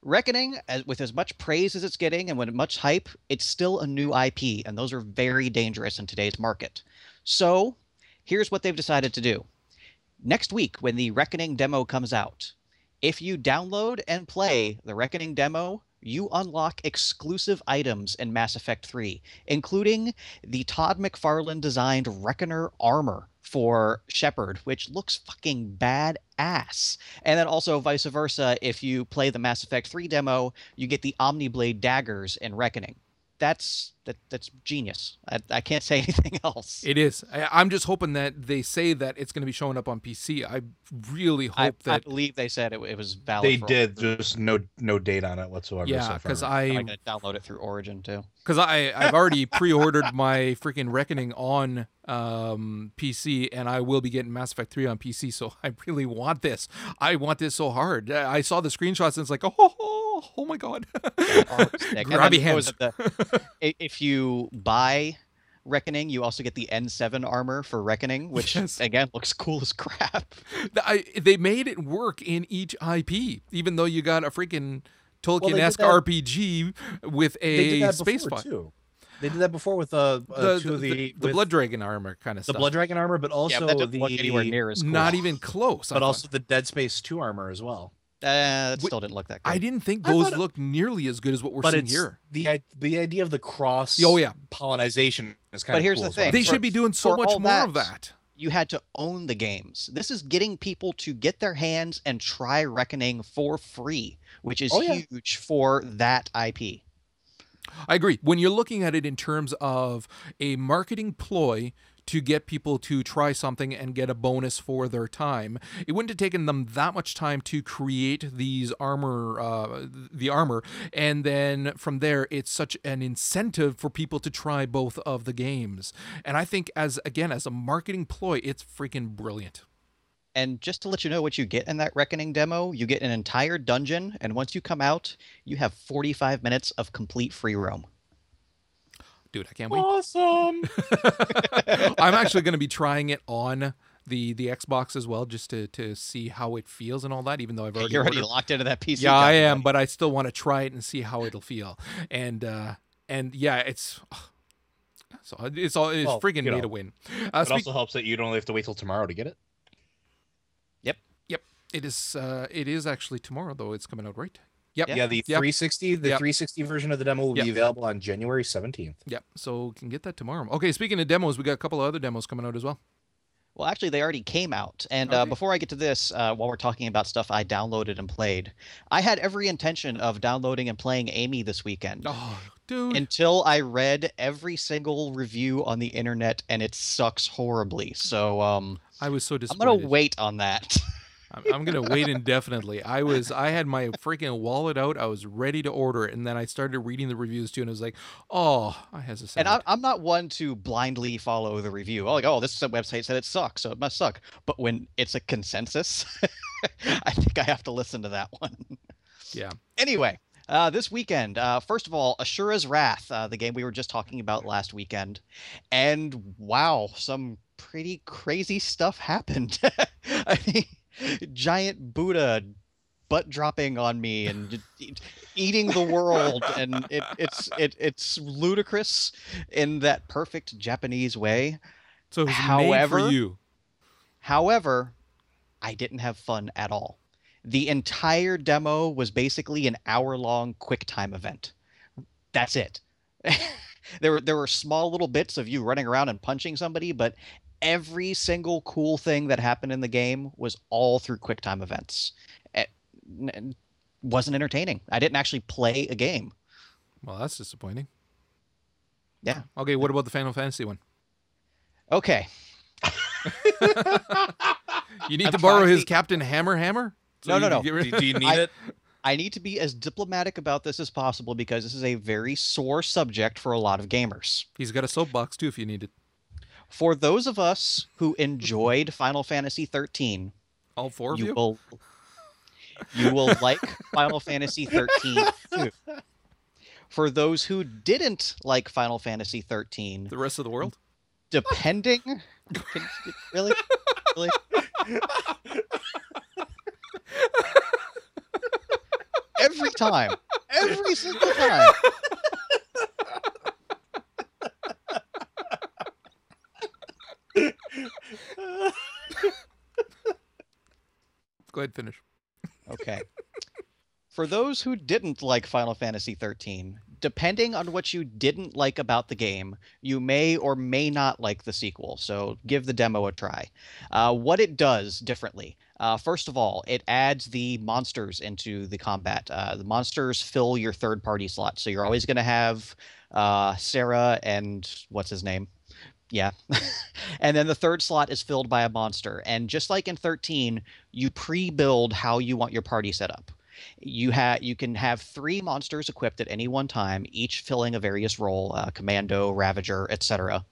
Reckoning, with as much praise as it's getting and with much hype, it's still a new IP, and those are very dangerous in today's market. So here's what they've decided to do. Next week, when the Reckoning demo comes out, if you download and play the Reckoning demo, you unlock exclusive items in Mass Effect 3, including the Todd McFarlane-designed Reckoner armor for Shepard, which looks fucking badass. And then also vice versa, if you play the Mass Effect 3 demo, you get the Omniblade daggers in Reckoning. That's genius. I can't say anything else. It is. I'm just hoping that they say that it's going to be showing up on PC. I really hope that. I believe they said it was valid. They did. Just no date on it whatsoever. Yeah, because so I'm going to download it through Origin too. Because I've already pre-ordered my freaking Reckoning on PC, and I will be getting Mass Effect 3 on PC. So I really want this. I want this so hard. I saw the screenshots and it's like, oh my god! Grabby hands. If you buy Reckoning, you also get the N7 armor for Reckoning, which again looks cool as crap. They made it work in each IP, even though you got a freaking Tolkien-esque RPG with a space fight. They did that before with the Blood Dragon armor kind of stuff. The Blood Dragon armor, but also but that didn't look anywhere near as cool. Not even close. But also the Dead Space 2 armor as well. That still didn't look that good. I didn't think those looked nearly as good as what we're seeing here. The idea of the cross pollinization is kind of cool. But here's the thing. They should be doing so much more of that. You had to own the games. This is getting people to get their hands and try Reckoning for free, which is huge for that IP. I agree. When you're looking at it in terms of a marketing ploy to get people to try something and get a bonus for their time, it wouldn't have taken them that much time to create these armor, and then from there, it's such an incentive for people to try both of the games. And I think, as a marketing ploy, it's freaking brilliant. And just to let you know what you get in that Reckoning demo, you get an entire dungeon, and once you come out, you have 45 minutes of complete free roam. Dude, I can't wait. Awesome. I'm actually going to be trying it on the Xbox as well, just to see how it feels and all that, even though I've already... You're already locked into that PC. Yeah, I am, but I still want to try it and see how it'll feel. And yeah, it's... So it's freaking made a win. It also helps that you don't have to wait till tomorrow to get it. Yep. It is actually tomorrow, though. It's coming out, right? Yep. Yeah, the 360 version of the demo will be available on January 17th. Yep, so we can get that tomorrow. Okay, speaking of demos, we got a couple of other demos coming out as well. Well, actually, they already came out. And okay. Before I get to this, while we're talking about stuff I downloaded and played, I had every intention of downloading and playing Amy this weekend. Oh, dude. Until I read every single review on the internet, and it sucks horribly. So I was so disappointed. I'm going to wait on that. I'm going to wait indefinitely. I had my freaking wallet out. I was ready to order it. And then I started reading the reviews too. And I was like, oh, I has a sound. And I'm not one to blindly follow the review. I'm like, oh, this website said it sucks, so it must suck. But when it's a consensus, I think I have to listen to that one. Yeah. Anyway. This weekend, first of all, Ashura's Wrath, the game we were just talking about last weekend. And wow, some pretty crazy stuff happened. I mean, giant Buddha butt dropping on me and eating the world, and it's ludicrous in that perfect Japanese way. So it's made for you. However, I didn't have fun at all. The entire demo was basically an hour-long QuickTime event. That's it. There were small little bits of you running around and punching somebody, but every single cool thing that happened in the game was all through QuickTime events. It wasn't entertaining. I didn't actually play a game. Well, that's disappointing. Yeah. Okay, what about the Final Fantasy one? Okay. You need to borrow his Captain Hammer? So no. Do you need it? I need to be as diplomatic about this as possible because this is a very sore subject for a lot of gamers. He's got a soapbox, too, if you need it. For those of us who enjoyed Final Fantasy XIII... All four of you? You will like Final Fantasy XIII, too. For those who didn't like Final Fantasy XIII... The rest of the world? Depending... Really? Really? Every single time. Go ahead, finish. Okay. For those who didn't like Final Fantasy XIII, depending on what you didn't like about the game, you may or may not like the sequel, so give the demo a try. What it does differently. First of all, it adds the monsters into the combat. The monsters fill your third-party slot, so you're always going to have Sarah and what's his name? Yeah. And then the third slot is filled by a monster. And just like in 13, you pre-build how you want your party set up. You can have three monsters equipped at any one time, each filling a various role, Commando, Ravager, etc.,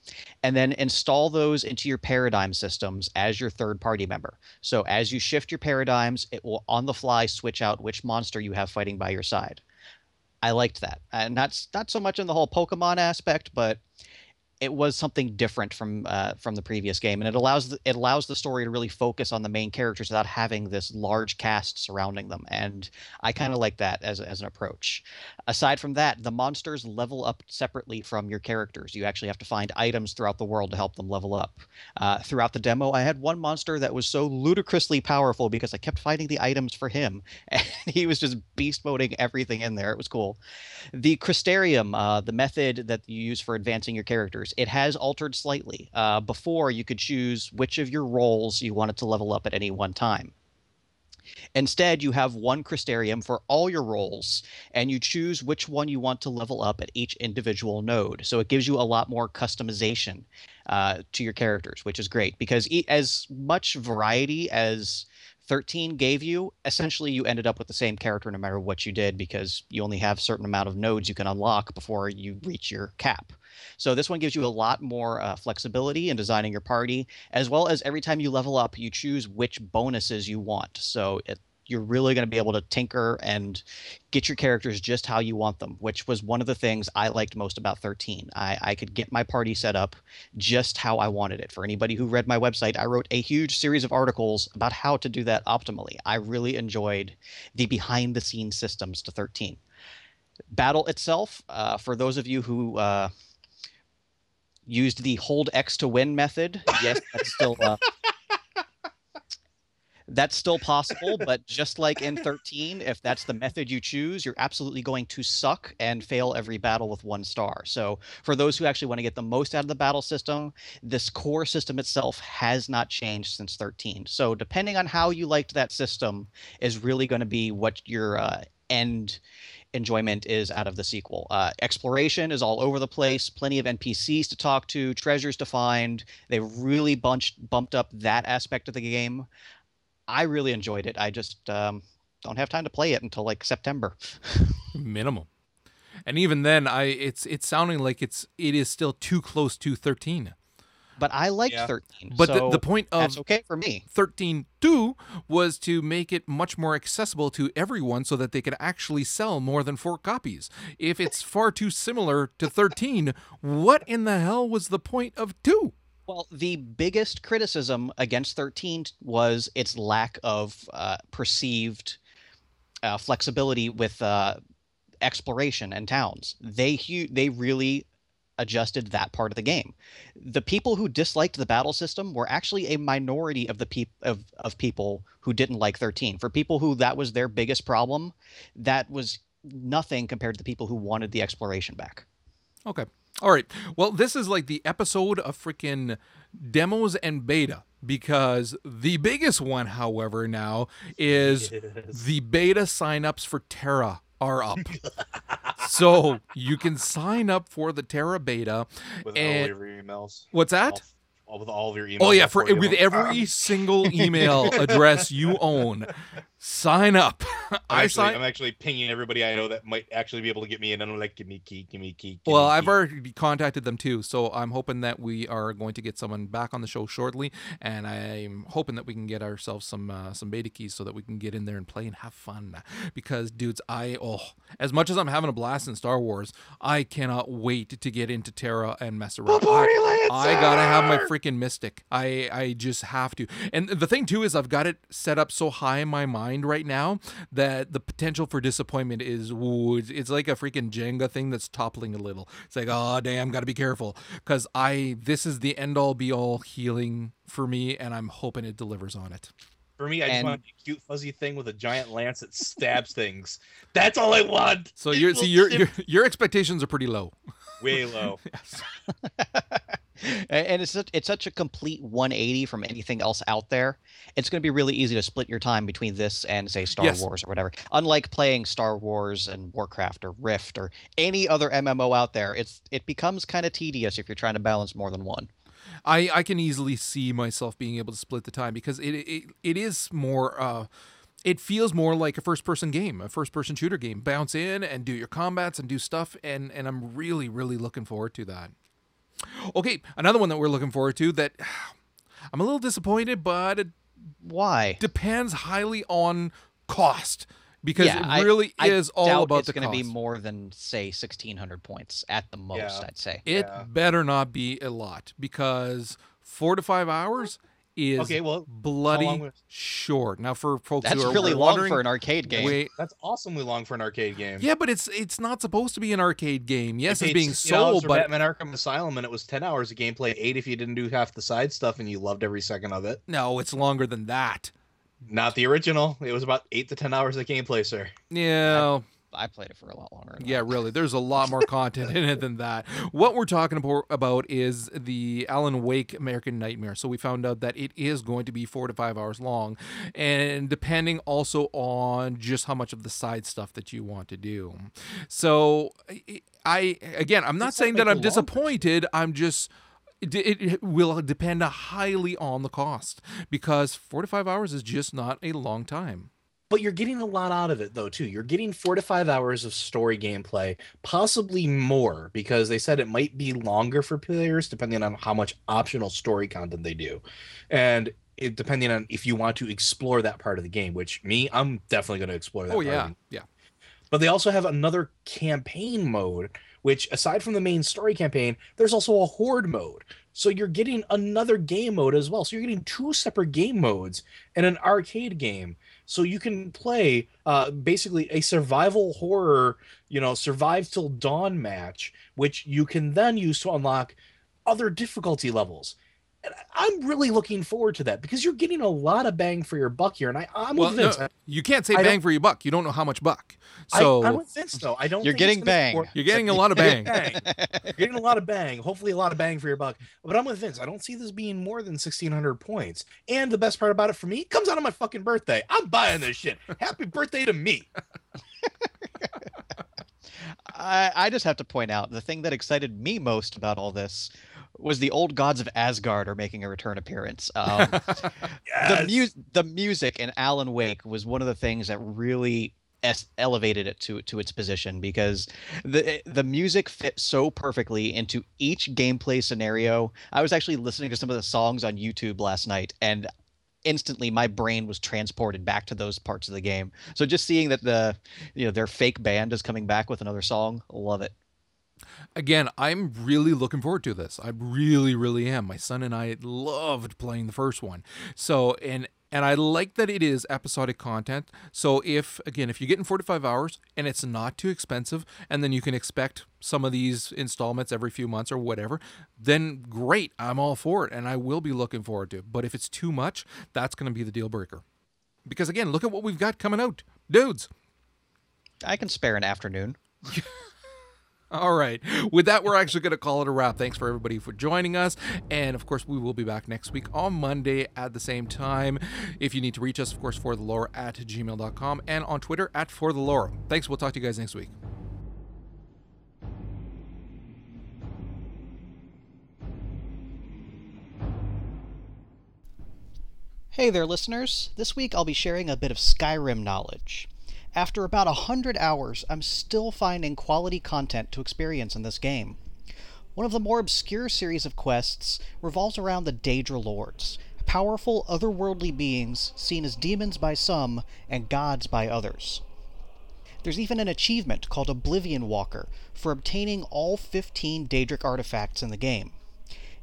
and then install those into your paradigm systems as your third-party member. So as you shift your paradigms, it will on the fly switch out which monster you have fighting by your side. I liked that. And that's not so much in the whole Pokemon aspect, but it was something different from the previous game, and it allows the story to really focus on the main characters without having this large cast surrounding them, and I kind of like that as an approach. Aside from that, the monsters level up separately from your characters. You actually have to find items throughout the world to help them level up. Throughout the demo, I had one monster that was so ludicrously powerful because I kept finding the items for him, and he was just beast moding everything in there. It was cool. The Crystarium, the method that you use for advancing your characters, it has altered slightly. Before, you could choose which of your roles you wanted to level up at any one time. Instead, you have one Crystarium for all your roles, and you choose which one you want to level up at each individual node. So it gives you a lot more customization to your characters, which is great, because as much variety as 13 gave you, essentially you ended up with the same character no matter what you did, because you only have a certain amount of nodes you can unlock before you reach your cap. So this one gives you a lot more flexibility in designing your party, as well as every time you level up, you choose which bonuses you want. So you're really going to be able to tinker and get your characters just how you want them, which was one of the things I liked most about 13. I could get my party set up just how I wanted it. For anybody who read my website, I wrote a huge series of articles about how to do that optimally. I really enjoyed the behind-the-scenes systems to 13. Battle itself, for those of you who used the hold X to win method, yes, that's still... That's still possible, but just like in 13, if that's the method you choose, you're absolutely going to suck and fail every battle with 1 star. So for those who actually want to get the most out of the battle system, this core system itself has not changed since 13. So depending on how you liked that system is really going to be what your end enjoyment is out of the sequel. Exploration is all over the place, plenty of NPCs to talk to, treasures to find. They really bumped up that aspect of the game. I really enjoyed it. I just don't have time to play it until like September. Minimum. And even then, it's sounding like it is still too close to 13. But I liked 13. But so the point of that's okay for me. 13.2 was to make it much more accessible to everyone so that they could actually sell more than 4 copies. If it's far too similar to 13, what in the hell was the point of 2? Well, the biggest criticism against 13 was its lack of perceived flexibility with exploration and towns. They really adjusted that part of the game. The people who disliked the battle system were actually a minority of the of people who didn't like 13. For people who that was their biggest problem, that was nothing compared to the people who wanted the exploration back. Okay. All right. Well, this is like the episode of freaking demos and beta, because the biggest one, however, now is the beta signups for Terra are up. So you can sign up for the Terra beta with all of your emails. What's that? With all of your emails. Oh yeah, with every single email address you own. Sign up. I'm actually pinging everybody I know that might actually be able to get me in, and I'm like, give me a key. I've already contacted them too, so I'm hoping that we are going to get someone back on the show shortly, and I'm hoping that we can get ourselves some beta keys so that we can get in there and play and have fun. Because dudes, as much as I'm having a blast in Star Wars, I cannot wait to get into Terra and mess around. I gotta have my freaking Mystic. I just have to. And the thing too is I've got it set up so high in my mind right now that the potential for disappointment is it's like a freaking Jenga thing that's toppling a little. It's like, oh damn, gotta be careful, because this is the end all be all healing for me, and I'm hoping it delivers on it. For me, I just want a cute fuzzy thing with a giant lance that stabs things. That's all I want. So your expectations are pretty low. Way low. And it's such a complete 180 from anything else out there. It's going to be really easy to split your time between this and, say, Star Wars or whatever. Unlike playing Star Wars and Warcraft or Rift or any other MMO out there, it becomes kind of tedious if you're trying to balance more than one. I can easily see myself being able to split the time, because it is more it feels more like a first-person game, a first-person shooter game. Bounce in and do your combats and do stuff, and I'm really, really looking forward to that. Okay, another one that we're looking forward to that I'm a little disappointed, but it depends highly on cost. Because it really is all about the cost. I doubt it's going to be more than, say, 1,600 points at the most, I'd say. It better not be a lot, because 4 to 5 hours is bloody short. Now, for folks who are really long for an arcade game. That's awesomely long for an arcade game. Yeah, but it's not supposed to be an arcade game. Yes, it's being sold, but Batman Arkham Asylum, and it was 10 hours of gameplay, 8 if you didn't do half the side stuff and you loved every second of it. No, it's longer than that. Not the original. It was about 8 to 10 hours of gameplay, sir. Yeah. I played it for a lot longer. Yeah, really. There's a lot more content in it than that. What we're talking about is the Alan Wake American Nightmare. So we found out that it is going to be 4 to 5 hours long, and depending also on just how much of the side stuff that you want to do. So I'm not saying that I'm disappointed. I'm just... It will depend highly on the cost, because 4 to 5 hours is just not a long time. But you're getting a lot out of it, though, too. You're getting 4 to 5 hours of story gameplay, possibly more, because they said it might be longer for players depending on how much optional story content they do. And depending on if you want to explore that part of the game, which I'm definitely going to explore that part of the game. Yeah. But they also have another campaign mode, which, aside from the main story campaign, there's also a horde mode. So you're getting another game mode as well. So you're getting 2 separate game modes and an arcade game. So you can play basically a survival horror, survive till dawn match, which you can then use to unlock other difficulty levels. And I'm really looking forward to that because you're getting a lot of bang for your buck here, and I'm with Vince. No, you can't say bang for your buck. You don't know how much buck. So I'm with Vince though. I don't. You're getting bang. You're getting a lot of bang. You're getting a lot of bang. Hopefully, a lot of bang for your buck. But I'm with Vince. I don't see this being more than 1,600 points. And the best part about it for me, it comes out on my fucking birthday. I'm buying this shit. Happy birthday to me. I just have to point out the thing that excited me most about all this was the old gods of Asgard are making a return appearance. Yes. The music in Alan Wake was one of the things that really elevated it to its position because the music fit so perfectly into each gameplay scenario. I was actually listening to some of the songs on YouTube last night, and instantly my brain was transported back to those parts of the game. So just seeing that their fake band is coming back with another song, love it. Again, I'm really looking forward to this. I really, really am. My son and I loved playing the first one. So, and I like that it is episodic content. So if you get in 45 hours and it's not too expensive, and then you can expect some of these installments every few months or whatever, then great. I'm all for it, and I will be looking forward to it. But if it's too much, that's going to be the deal breaker. Because again, look at what we've got coming out. Dudes. I can spare an afternoon. All right. With that, we're actually going to call it a wrap. Thanks for everybody for joining us. And, of course, we will be back next week on Monday at the same time. If you need to reach us, of course, forthelore@gmail.com and on Twitter @forthelore. Thanks. We'll talk to you guys next week. Hey there, listeners. This week I'll be sharing a bit of Skyrim knowledge. After about 100 hours, I'm still finding quality content to experience in this game. One of the more obscure series of quests revolves around the Daedra Lords, powerful otherworldly beings seen as demons by some and gods by others. There's even an achievement called Oblivion Walker for obtaining all 15 Daedric artifacts in the game.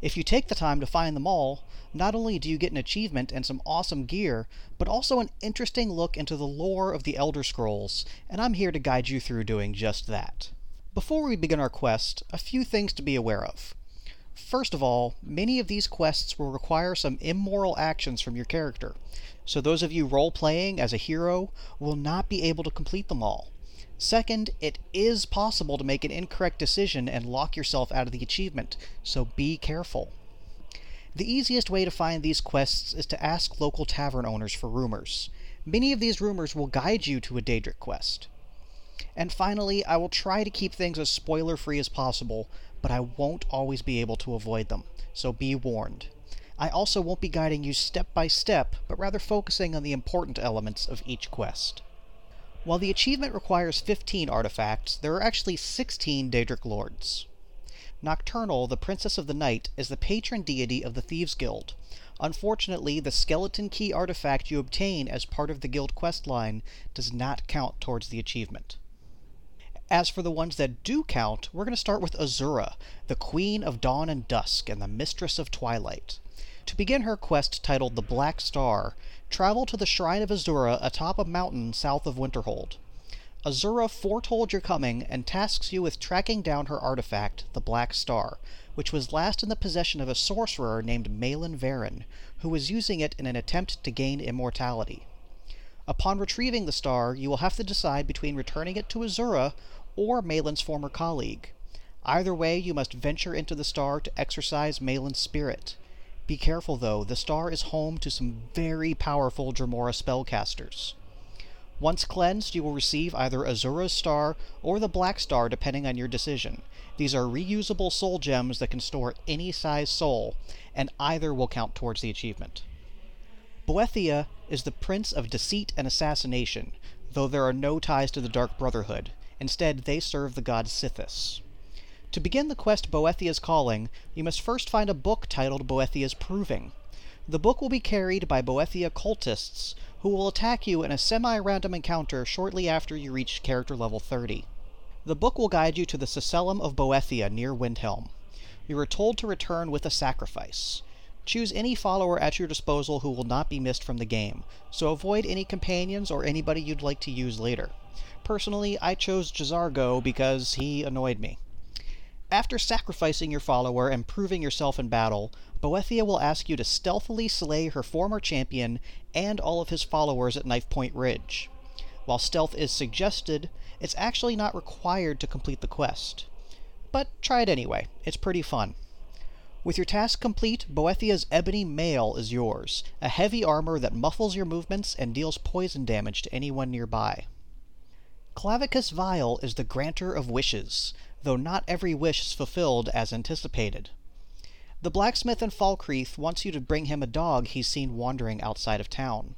If you take the time to find them all, not only do you get an achievement and some awesome gear, but also an interesting look into the lore of the Elder Scrolls, and I'm here to guide you through doing just that. Before we begin our quest, a few things to be aware of. First of all, many of these quests will require some immoral actions from your character, so those of you role-playing as a hero will not be able to complete them all. Second, it is possible to make an incorrect decision and lock yourself out of the achievement, so be careful. The easiest way to find these quests is to ask local tavern owners for rumors. Many of these rumors will guide you to a Daedric quest. And finally, I will try to keep things as spoiler-free as possible, but I won't always be able to avoid them, so be warned. I also won't be guiding you step by step, but rather focusing on the important elements of each quest. While the achievement requires 15 artifacts, there are actually 16 Daedric Lords. Nocturnal, the Princess of the Night, is the patron deity of the Thieves Guild. Unfortunately, the Skeleton Key artifact you obtain as part of the guild questline does not count towards the achievement. As for the ones that do count, we're going to start with Azura, the Queen of Dawn and Dusk and the Mistress of Twilight. To begin her quest titled The Black Star, travel to the Shrine of Azura atop a mountain south of Winterhold. Azura foretold your coming and tasks you with tracking down her artifact, the Black Star, which was last in the possession of a sorcerer named Malin Varen, who was using it in an attempt to gain immortality. Upon retrieving the star, you will have to decide between returning it to Azura or Malin's former colleague. Either way, you must venture into the star to exorcise Malin's spirit. Be careful, though. The star is home to some very powerful Dremora spellcasters. Once cleansed, you will receive either Azura's Star or the Black Star, depending on your decision. These are reusable soul gems that can store any size soul, and either will count towards the achievement. Boethia is the Prince of Deceit and Assassination, though there are no ties to the Dark Brotherhood. Instead, they serve the god Sithis. To begin the quest Boethia's Calling, you must first find a book titled Boethia's Proving. The book will be carried by Boethia cultists, who will attack you in a semi-random encounter shortly after you reach character level 30. The book will guide you to the Sicellum of Boethia near Windhelm. You are told to return with a sacrifice. Choose any follower at your disposal who will not be missed from the game, so avoid any companions or anybody you'd like to use later. Personally, I chose Jazargo because he annoyed me. After sacrificing your follower and proving yourself in battle, Boethia will ask you to stealthily slay her former champion and all of his followers at Knife Point Ridge. While stealth is suggested, it's actually not required to complete the quest. But try it anyway, it's pretty fun. With your task complete, Boethia's Ebony Mail is yours, a heavy armor that muffles your movements and deals poison damage to anyone nearby. Clavicus Vile is the granter of wishes, though not every wish is fulfilled as anticipated. The blacksmith in Falkreath wants you to bring him a dog he's seen wandering outside of town.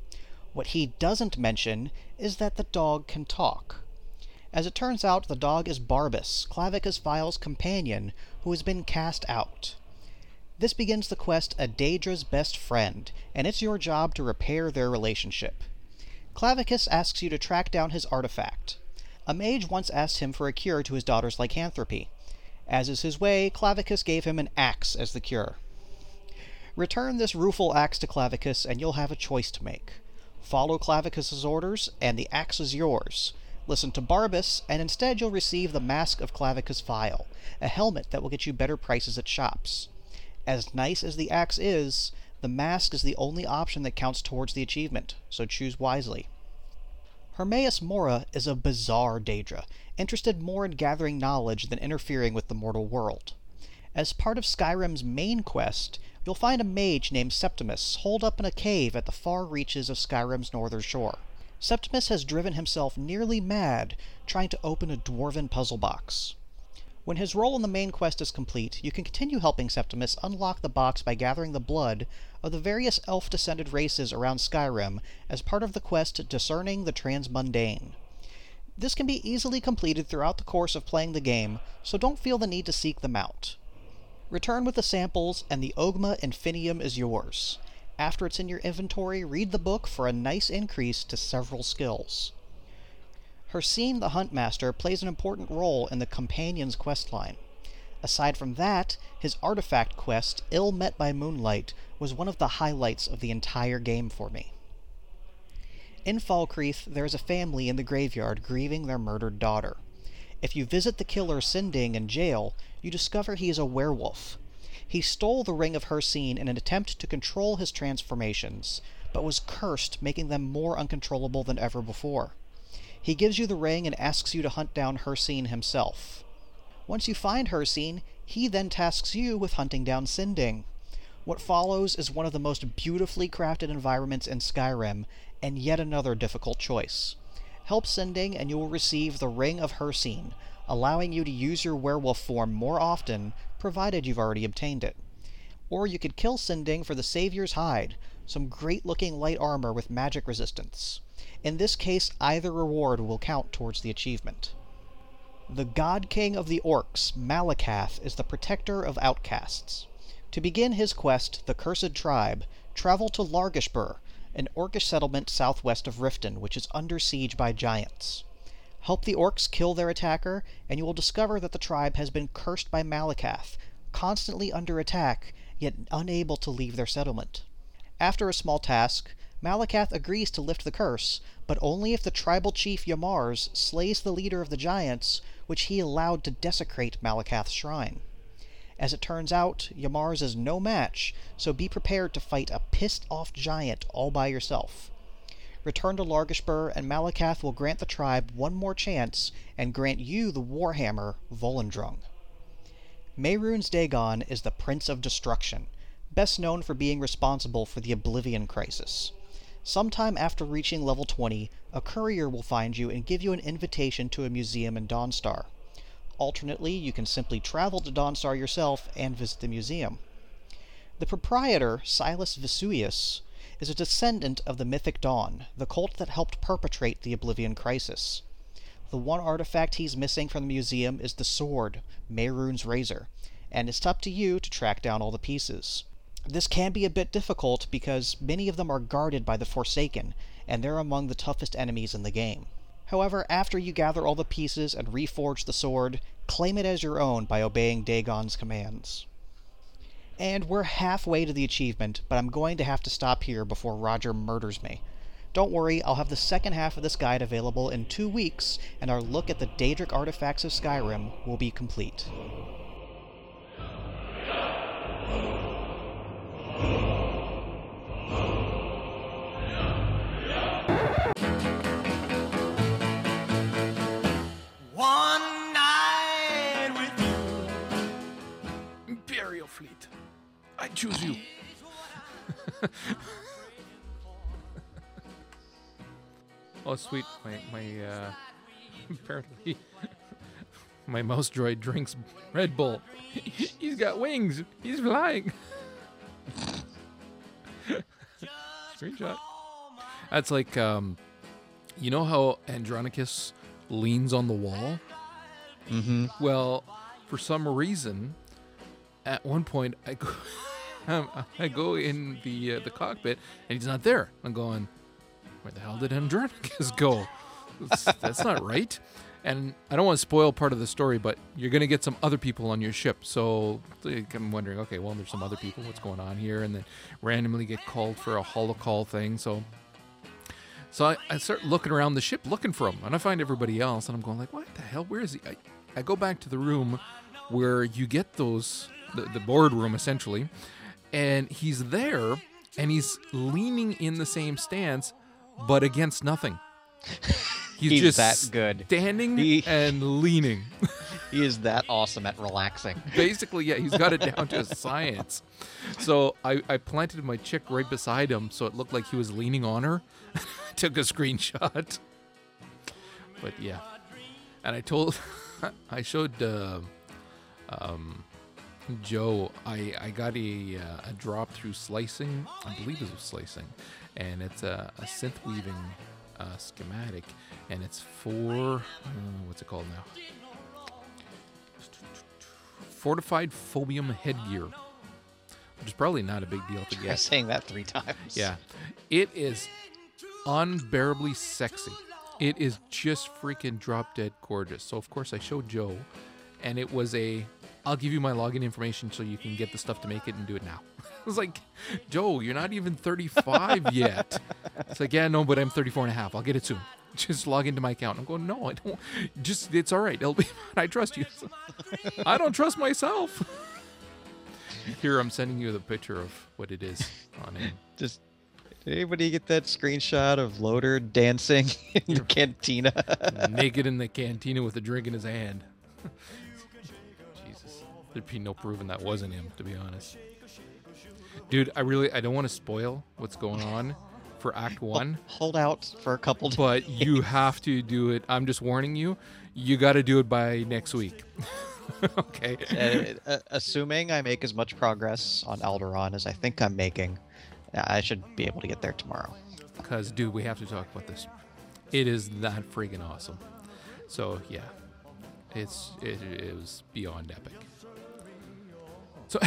What he doesn't mention is that the dog can talk. As it turns out, the dog is Barbus, Clavicus Vile's companion, who has been cast out. This begins the quest Adedra's Best Friend, and it's your job to repair their relationship. Clavicus asks you to track down his artifact. A mage once asked him for a cure to his daughter's lycanthropy. As is his way, Clavicus gave him an axe as the cure. Return this rueful axe to Clavicus, and you'll have a choice to make. Follow Clavicus's orders, and the axe is yours. Listen to Barbus, and instead you'll receive the Mask of Clavicus Vile, a helmet that will get you better prices at shops. As nice as the axe is, the mask is the only option that counts towards the achievement, so choose wisely. Hermaeus Mora is a bizarre Daedra, interested more in gathering knowledge than interfering with the mortal world. As part of Skyrim's main quest, you'll find a mage named Septimus holed up in a cave at the far reaches of Skyrim's northern shore. Septimus has driven himself nearly mad trying to open a dwarven puzzle box. When his role in the main quest is complete, you can continue helping Septimus unlock the box by gathering the blood of the various elf-descended races around Skyrim as part of the quest Discerning the Transmundane. This can be easily completed throughout the course of playing the game, so don't feel the need to seek them out. Return with the samples, and the Ogma Infinium is yours. After it's in your inventory, read the book for a nice increase to several skills. Hircine the Huntmaster plays an important role in the Companions questline. Aside from that, his artifact quest, Ill Met by Moonlight, was one of the highlights of the entire game for me. In Falkreath, there is a family in the graveyard grieving their murdered daughter. If you visit the killer Sinding in jail, you discover he is a werewolf. He stole the Ring of Hircine in an attempt to control his transformations, but was cursed, making them more uncontrollable than ever before. He gives you the ring and asks you to hunt down Hircine himself. Once you find Hircine, he then tasks you with hunting down Sinding. What follows is one of the most beautifully crafted environments in Skyrim, and yet another difficult choice. Help Sinding and you will receive the Ring of Hircine, allowing you to use your werewolf form more often, provided you've already obtained it. Or you could kill Sinding for the Savior's Hide, some great-looking light armor with magic resistance. In this case, either reward will count towards the achievement. The God King of the Orcs, Malakath, is the protector of outcasts. To begin his quest, the Cursed Tribe, travel to Largishbur, an Orcish settlement southwest of Riften, which is under siege by giants. Help the Orcs kill their attacker, and you will discover that the tribe has been cursed by Malakath, constantly under attack, yet unable to leave their settlement. After a small task, Malakath agrees to lift the curse, but only if the tribal chief Yamars slays the leader of the giants, which he allowed to desecrate Malakath's shrine. As it turns out, Yamars is no match, so be prepared to fight a pissed-off giant all by yourself. Return to Largishbur, and Malakath will grant the tribe one more chance and grant you the warhammer, Volendrung. Mehrunes Dagon is the Prince of Destruction, best known for being responsible for the Oblivion Crisis. Sometime after reaching level 20, a courier will find you and give you an invitation to a museum in Dawnstar. Alternately, you can simply travel to Dawnstar yourself and visit the museum. The proprietor, Silas Vesuvius, is a descendant of the Mythic Dawn, the cult that helped perpetrate the Oblivion Crisis. The one artifact he's missing from the museum is the sword, Mehrunes Razor, and it's up to you to track down all the pieces. This can be a bit difficult because many of them are guarded by the Forsaken, and they're among the toughest enemies in the game. However, after you gather all the pieces and reforge the sword, claim it as your own by obeying Dagon's commands. And we're halfway to the achievement, but I'm going to have to stop here before Roger murders me. Don't worry, I'll have the second half of this guide available in 2 weeks, and our look at the Daedric artifacts of Skyrim will be complete. fleet. I choose you. Oh sweet, my apparently my mouse droid drinks Red Bull. He's got wings. He's flying. Screenshot. That's like you know how Andronicus leans on the wall? Mm-hmm. Well, for some reason, at one point I go, I go in the cockpit and he's not there. I'm going, where the hell did Andronicus go? That's not right. And I don't want to spoil part of the story, but you're going to get some other people on your ship. So I'm wondering, okay, well, there's some other people. What's going on here? And then randomly get called for a holocall thing. So I start looking around the ship looking for him. And I find everybody else. And I'm going like, what the hell? Where is he? I go back to the room where you get those, the boardroom essentially. And he's there. And he's leaning in the same stance, but against nothing. He's just that good. Standing and leaning. He is that awesome at relaxing. Basically, yeah, he's got it down to a science. So I planted my chick right beside him so it looked like he was leaning on her. Took a screenshot. But yeah. And I told, I showed Joe, I got a drop through slicing. I believe it was slicing. And it's a synth weaving schematic, and it's for what's it called now? Fortified phobium headgear, which is probably not a big deal to get. I'm saying that 3 times. Yeah, it is unbearably sexy. It is just freaking drop dead gorgeous. So of course I showed Joe, and it was a. I'll give you my login information so you can get the stuff to make it and do it now. I was like, Joe, you're not even 35 yet. It's like, yeah, no, but I'm 34 and a half. I'll get it soon. Just log into my account. I'm going, no, I don't. Just, it's all right. It'll be, I trust you. I don't trust myself. Here, I'm sending you the picture of what it is on it. Just, did anybody get that screenshot of Loader dancing in the cantina? Naked in the cantina with a drink in his hand. There'd be no proving that wasn't him, to be honest. Dude, I don't want to spoil what's going on for Act 1. Hold out for a couple days. But you have to do it. I'm just warning you. You got to do it by next week. Okay. Assuming I make as much progress on Alderaan as I think I'm making, I should be able to get there tomorrow. Because, dude, we have to talk about this. It is that freaking awesome. So, yeah. It was beyond epic. So,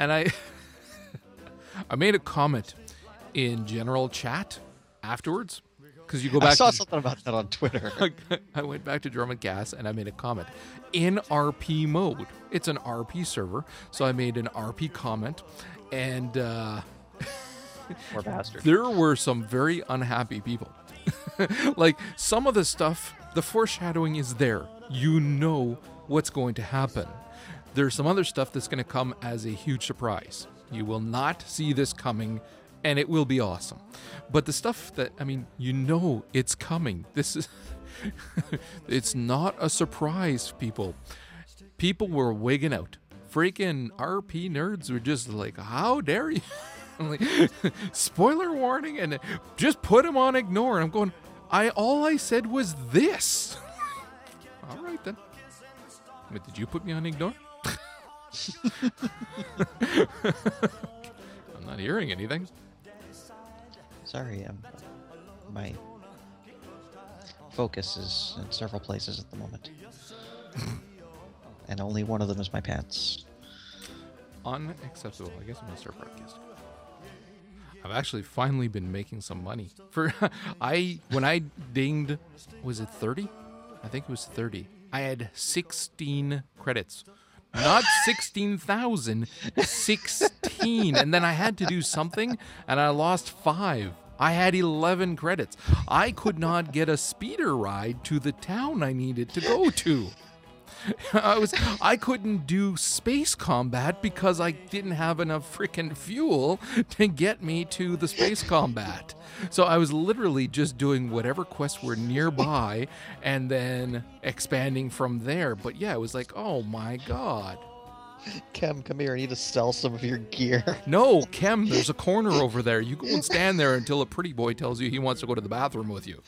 and I made a comment in general chat afterwards because you go back. I saw something about that on Twitter. I went back to Drum and Gas and I made a comment in RP mode. It's an RP server, so I made an RP comment, and poor bastard. There were some very unhappy people. Like some of the stuff, the foreshadowing is there. You know what's going to happen. There's some other stuff that's going to come as a huge surprise. You will not see this coming, and it will be awesome. But the stuff that, I mean, you know it's coming. This is, it's not a surprise, people. People were wigging out. Freaking RP nerds were just like, how dare you? I'm like, spoiler warning, and just put them on ignore. And I'm going, all I said was this. All right, then. Wait, did you put me on ignore? I'm not hearing anything. Sorry, my focus is in several places at the moment. And only one of them is my pants. Unacceptable. I guess I'm going to start broadcasting. I've actually finally been making some money. When I dinged, was it 30? I think it was 30. I had 16 credits. Not 16,000, 16. And then I had to do something, and I lost 5. I had 11 credits. I could not get a speeder ride to the town I needed to go to. I couldn't do space combat because I didn't have enough freaking fuel to get me to the space combat. So I was literally just doing whatever quests were nearby and then expanding from there. But yeah, it was like, oh my God. Khem, come here. I need to sell some of your gear. No, Khem, there's a corner over there. You go and stand there until a pretty boy tells you he wants to go to the bathroom with you.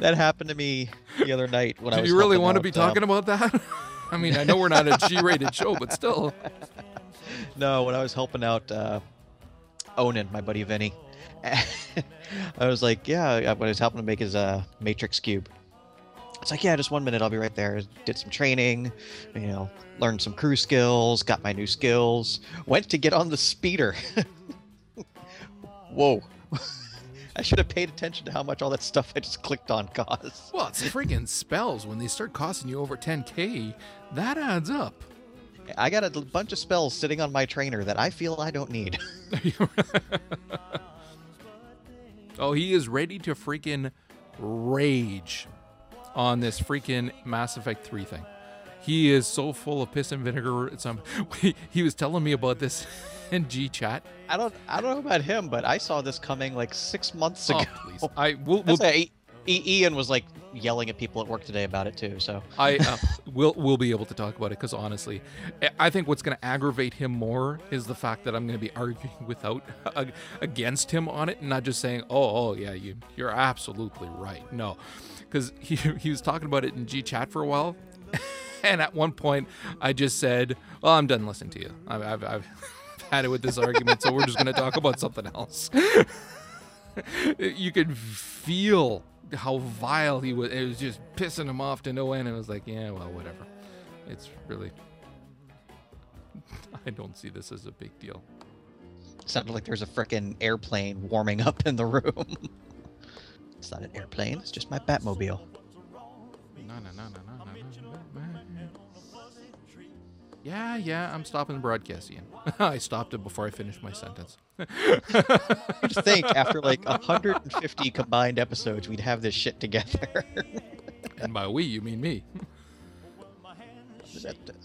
That happened to me the other night when I was. Do you really want to be talking about that? I mean, I know we're not a G-rated show, but still. No, when I was helping out Onan, my buddy Vinny, I was like, yeah, when I was helping him make his Matrix Cube. It's like, yeah, just 1 minute, I'll be right there. Did some training, you know, learned some crew skills, got my new skills, went to get on the speeder. Whoa. I should have paid attention to how much all that stuff I just clicked on costs. Well, it's friggin' spells. When they start costing you over 10K, that adds up. I got a bunch of spells sitting on my trainer that I feel I don't need. Oh, he is ready to freaking rage on this freaking Mass Effect 3 thing. He is so full of piss and vinegar. He was telling me about this in G chat. I don't know about him, but I saw this coming like 6 months ago. Oh, please. Ian was like yelling at people at work today about it too. So we'll be able to talk about it because honestly, I think what's going to aggravate him more is the fact that I'm going to be arguing against him on it, and not just saying, "Oh yeah, you're absolutely right." No, because he was talking about it in G chat for a while. And at one point, I just said, "Well, I'm done listening to you. I've had it with this argument, so we're just going to talk about something else." You could feel how vile he was. It was just pissing him off to no end. It was like, yeah, well, whatever. It's really... I don't see this as a big deal. Sounded like there's a frickin' airplane warming up in the room. It's not an airplane. It's just my Batmobile. No. Yeah, I'm stopping the broadcast, Ian. I stopped it before I finished my sentence. You'd think after like 150 combined episodes, we'd have this shit together. And by we, you mean me.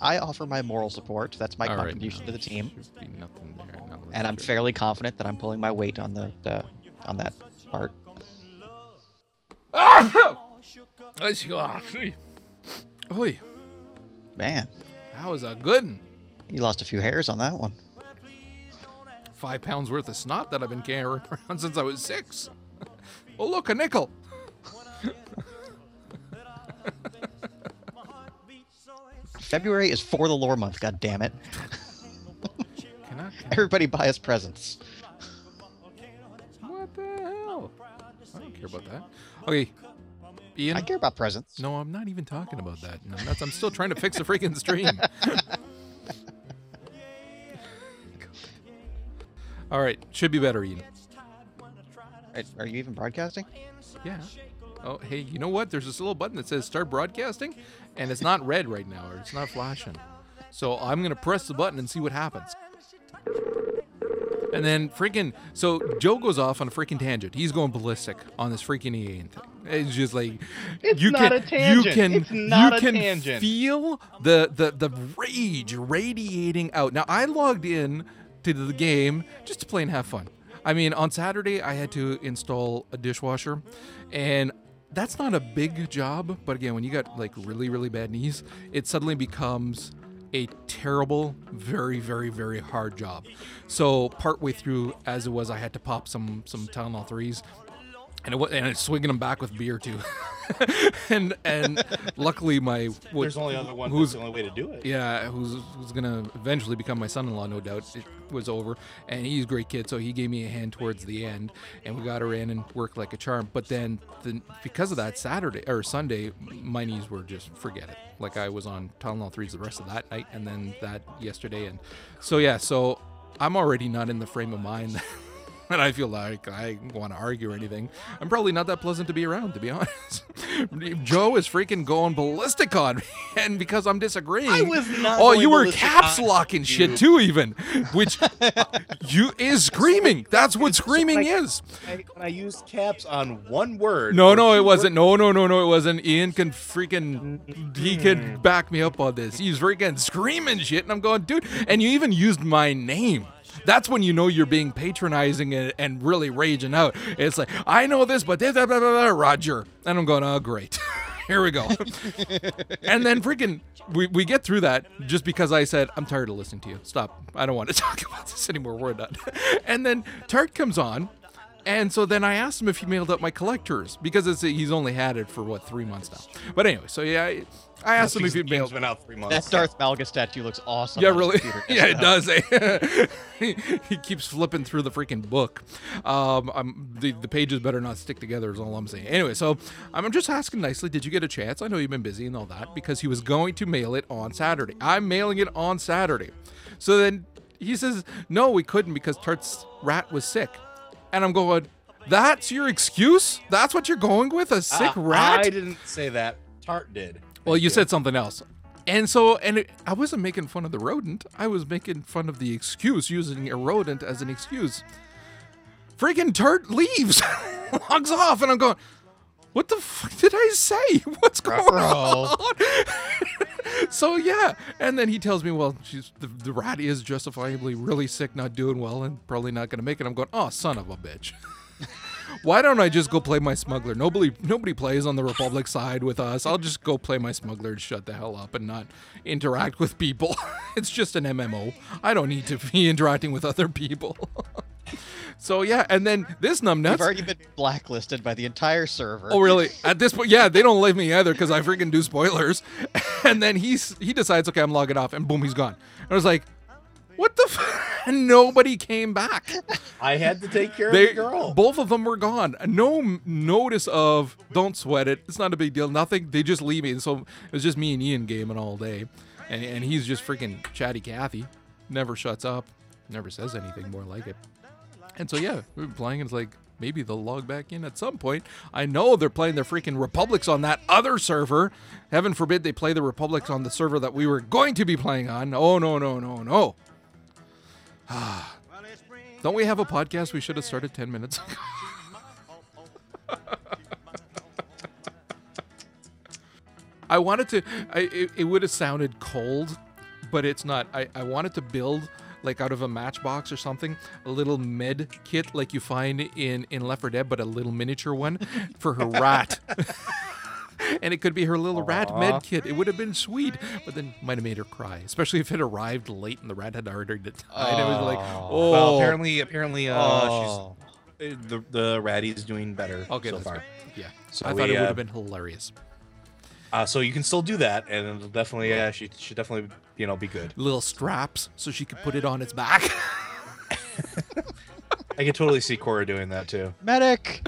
I offer my moral support. That's my contribution to the team. Be nothing there. No, and I'm fairly confident that I'm pulling my weight on the on that part. Oi. Man. That was a good one. You lost a few hairs on that one. 5 pounds worth of snot that I've been carrying around since I was 6. Oh, look, a nickel. February is For The Lore month, God damn it. Everybody buy us presents. What the hell? I don't care about that. Okay. Ian? I care about presents. No, I'm not even talking about that. No, I'm still trying to fix the freaking stream. All right. Should be better, Ian. Are you even broadcasting? Yeah. Oh, hey, you know what? There's this little button that says start broadcasting, and it's not red right now, or it's not flashing. So I'm going to press the button and see what happens. And then freaking... So Joe goes off on a freaking tangent. He's going ballistic on this freaking EA thing. It's just like... It's not a tangent. You can feel the rage radiating out. Now, I logged in to the game just to play and have fun. I mean, on Saturday, I had to install a dishwasher. And that's not a big job. But again, when you got like really, really bad knees, it suddenly becomes... a terrible, very, very, very hard job. So partway through, as it was, I had to pop some Tylenol 3s, and it's swinging them back with beer too. and luckily my there's the only way to do it. Yeah, who's gonna eventually become my son-in-law, no doubt. It was over, and he's a great kid, so he gave me a hand towards the end, and we got her in and worked like a charm. But then because of that, Saturday or Sunday, my knees were just forget it. Like I was on Tylenol 3s the rest of that night, and then that yesterday, and so yeah. So I'm already not in the frame of mind that and I feel like I want to argue or anything. I'm probably not that pleasant to be around, to be honest. Joe is freaking going ballistic on me, and because I'm disagreeing... I was not. Oh, you were caps locking shit too, even, which you is screaming. That's what screaming is. I used caps on one word. No, it wasn't. No, it wasn't. Ian can freaking... He can back me up on this. He's freaking screaming shit, and I'm going, dude. And you even used my name. That's when you know you're being patronizing and really raging out. It's like, I know this, but this, blah, blah, blah, Roger. And I'm going, oh, great. Here we go. And then freaking, we get through that just because I said, I'm tired of listening to you. Stop. I don't want to talk about this anymore. We're done. And then Tart comes on. And so then I asked him if he mailed out my collectors because he's only had it for, 3 months now. But anyway, so yeah, I asked him if he mailed it out 3 months. That Darth Malgus statue looks awesome. Yeah, really. Yeah, it does. He keeps flipping through the freaking book. The pages better not stick together is all I'm saying. Anyway, so I'm just asking nicely, did you get a chance? I know you've been busy and all that because he was going to mail it on Saturday. I'm mailing it on Saturday. So then he says, no, we couldn't because Tart's rat was sick. And I'm going, that's your excuse? That's what you're going with? A sick rat? I didn't say that. Tart did. Well, you said something else. And so, I wasn't making fun of the rodent. I was making fun of the excuse, using a rodent as an excuse. Freaking Tart leaves, logs off, and I'm going, what the fuck did I say? What's going on? So, yeah. And then he tells me, well, the rat is justifiably really sick, not doing well, and probably not going to make it. I'm going, oh, son of a bitch. Why don't I just go play my smuggler? Nobody plays on the Republic side with us. I'll just go play my smuggler and shut the hell up and not interact with people. It's just an MMO. I don't need to be interacting with other people. So, yeah, and then this numbnuts. You've already been blacklisted by the entire server. Oh, really? At this point, yeah, they don't leave me either because I freaking do spoilers. And then he decides, okay, I'm logging off, and boom, he's gone. And I was like, what the f-? And nobody came back. I had to take care of the girl. Both of them were gone. No notice of, don't sweat it. It's not a big deal. Nothing. They just leave me. And so it was just me and Ian gaming all day. And he's just freaking chatty Cathy. Never shuts up. Never says anything more like it. And so, yeah, we've been playing, and it's like, maybe they'll log back in at some point. I know they're playing their freaking Republics on that other server. Heaven forbid they play the Republics on the server that we were going to be playing on. Oh, no. Don't we have a podcast? We should have started 10 minutes ago. I wanted to, it would have sounded cold, but it's not. I wanted to build, like out of a matchbox or something, a little med kit like you find in Left 4 Dead, but a little miniature one for her rat. And it could be her little rat med kit. It would have been sweet, but then might have made her cry, especially if it arrived late and the rat had already died. It was like, oh. Well, apparently, she's the ratty's doing better so far. Good. Yeah, so I thought it would have been hilarious. So you can still do that, and it'll definitely, she should definitely, be good. Little straps, so she could put it on its back. I can totally see Cora doing that too. Medic.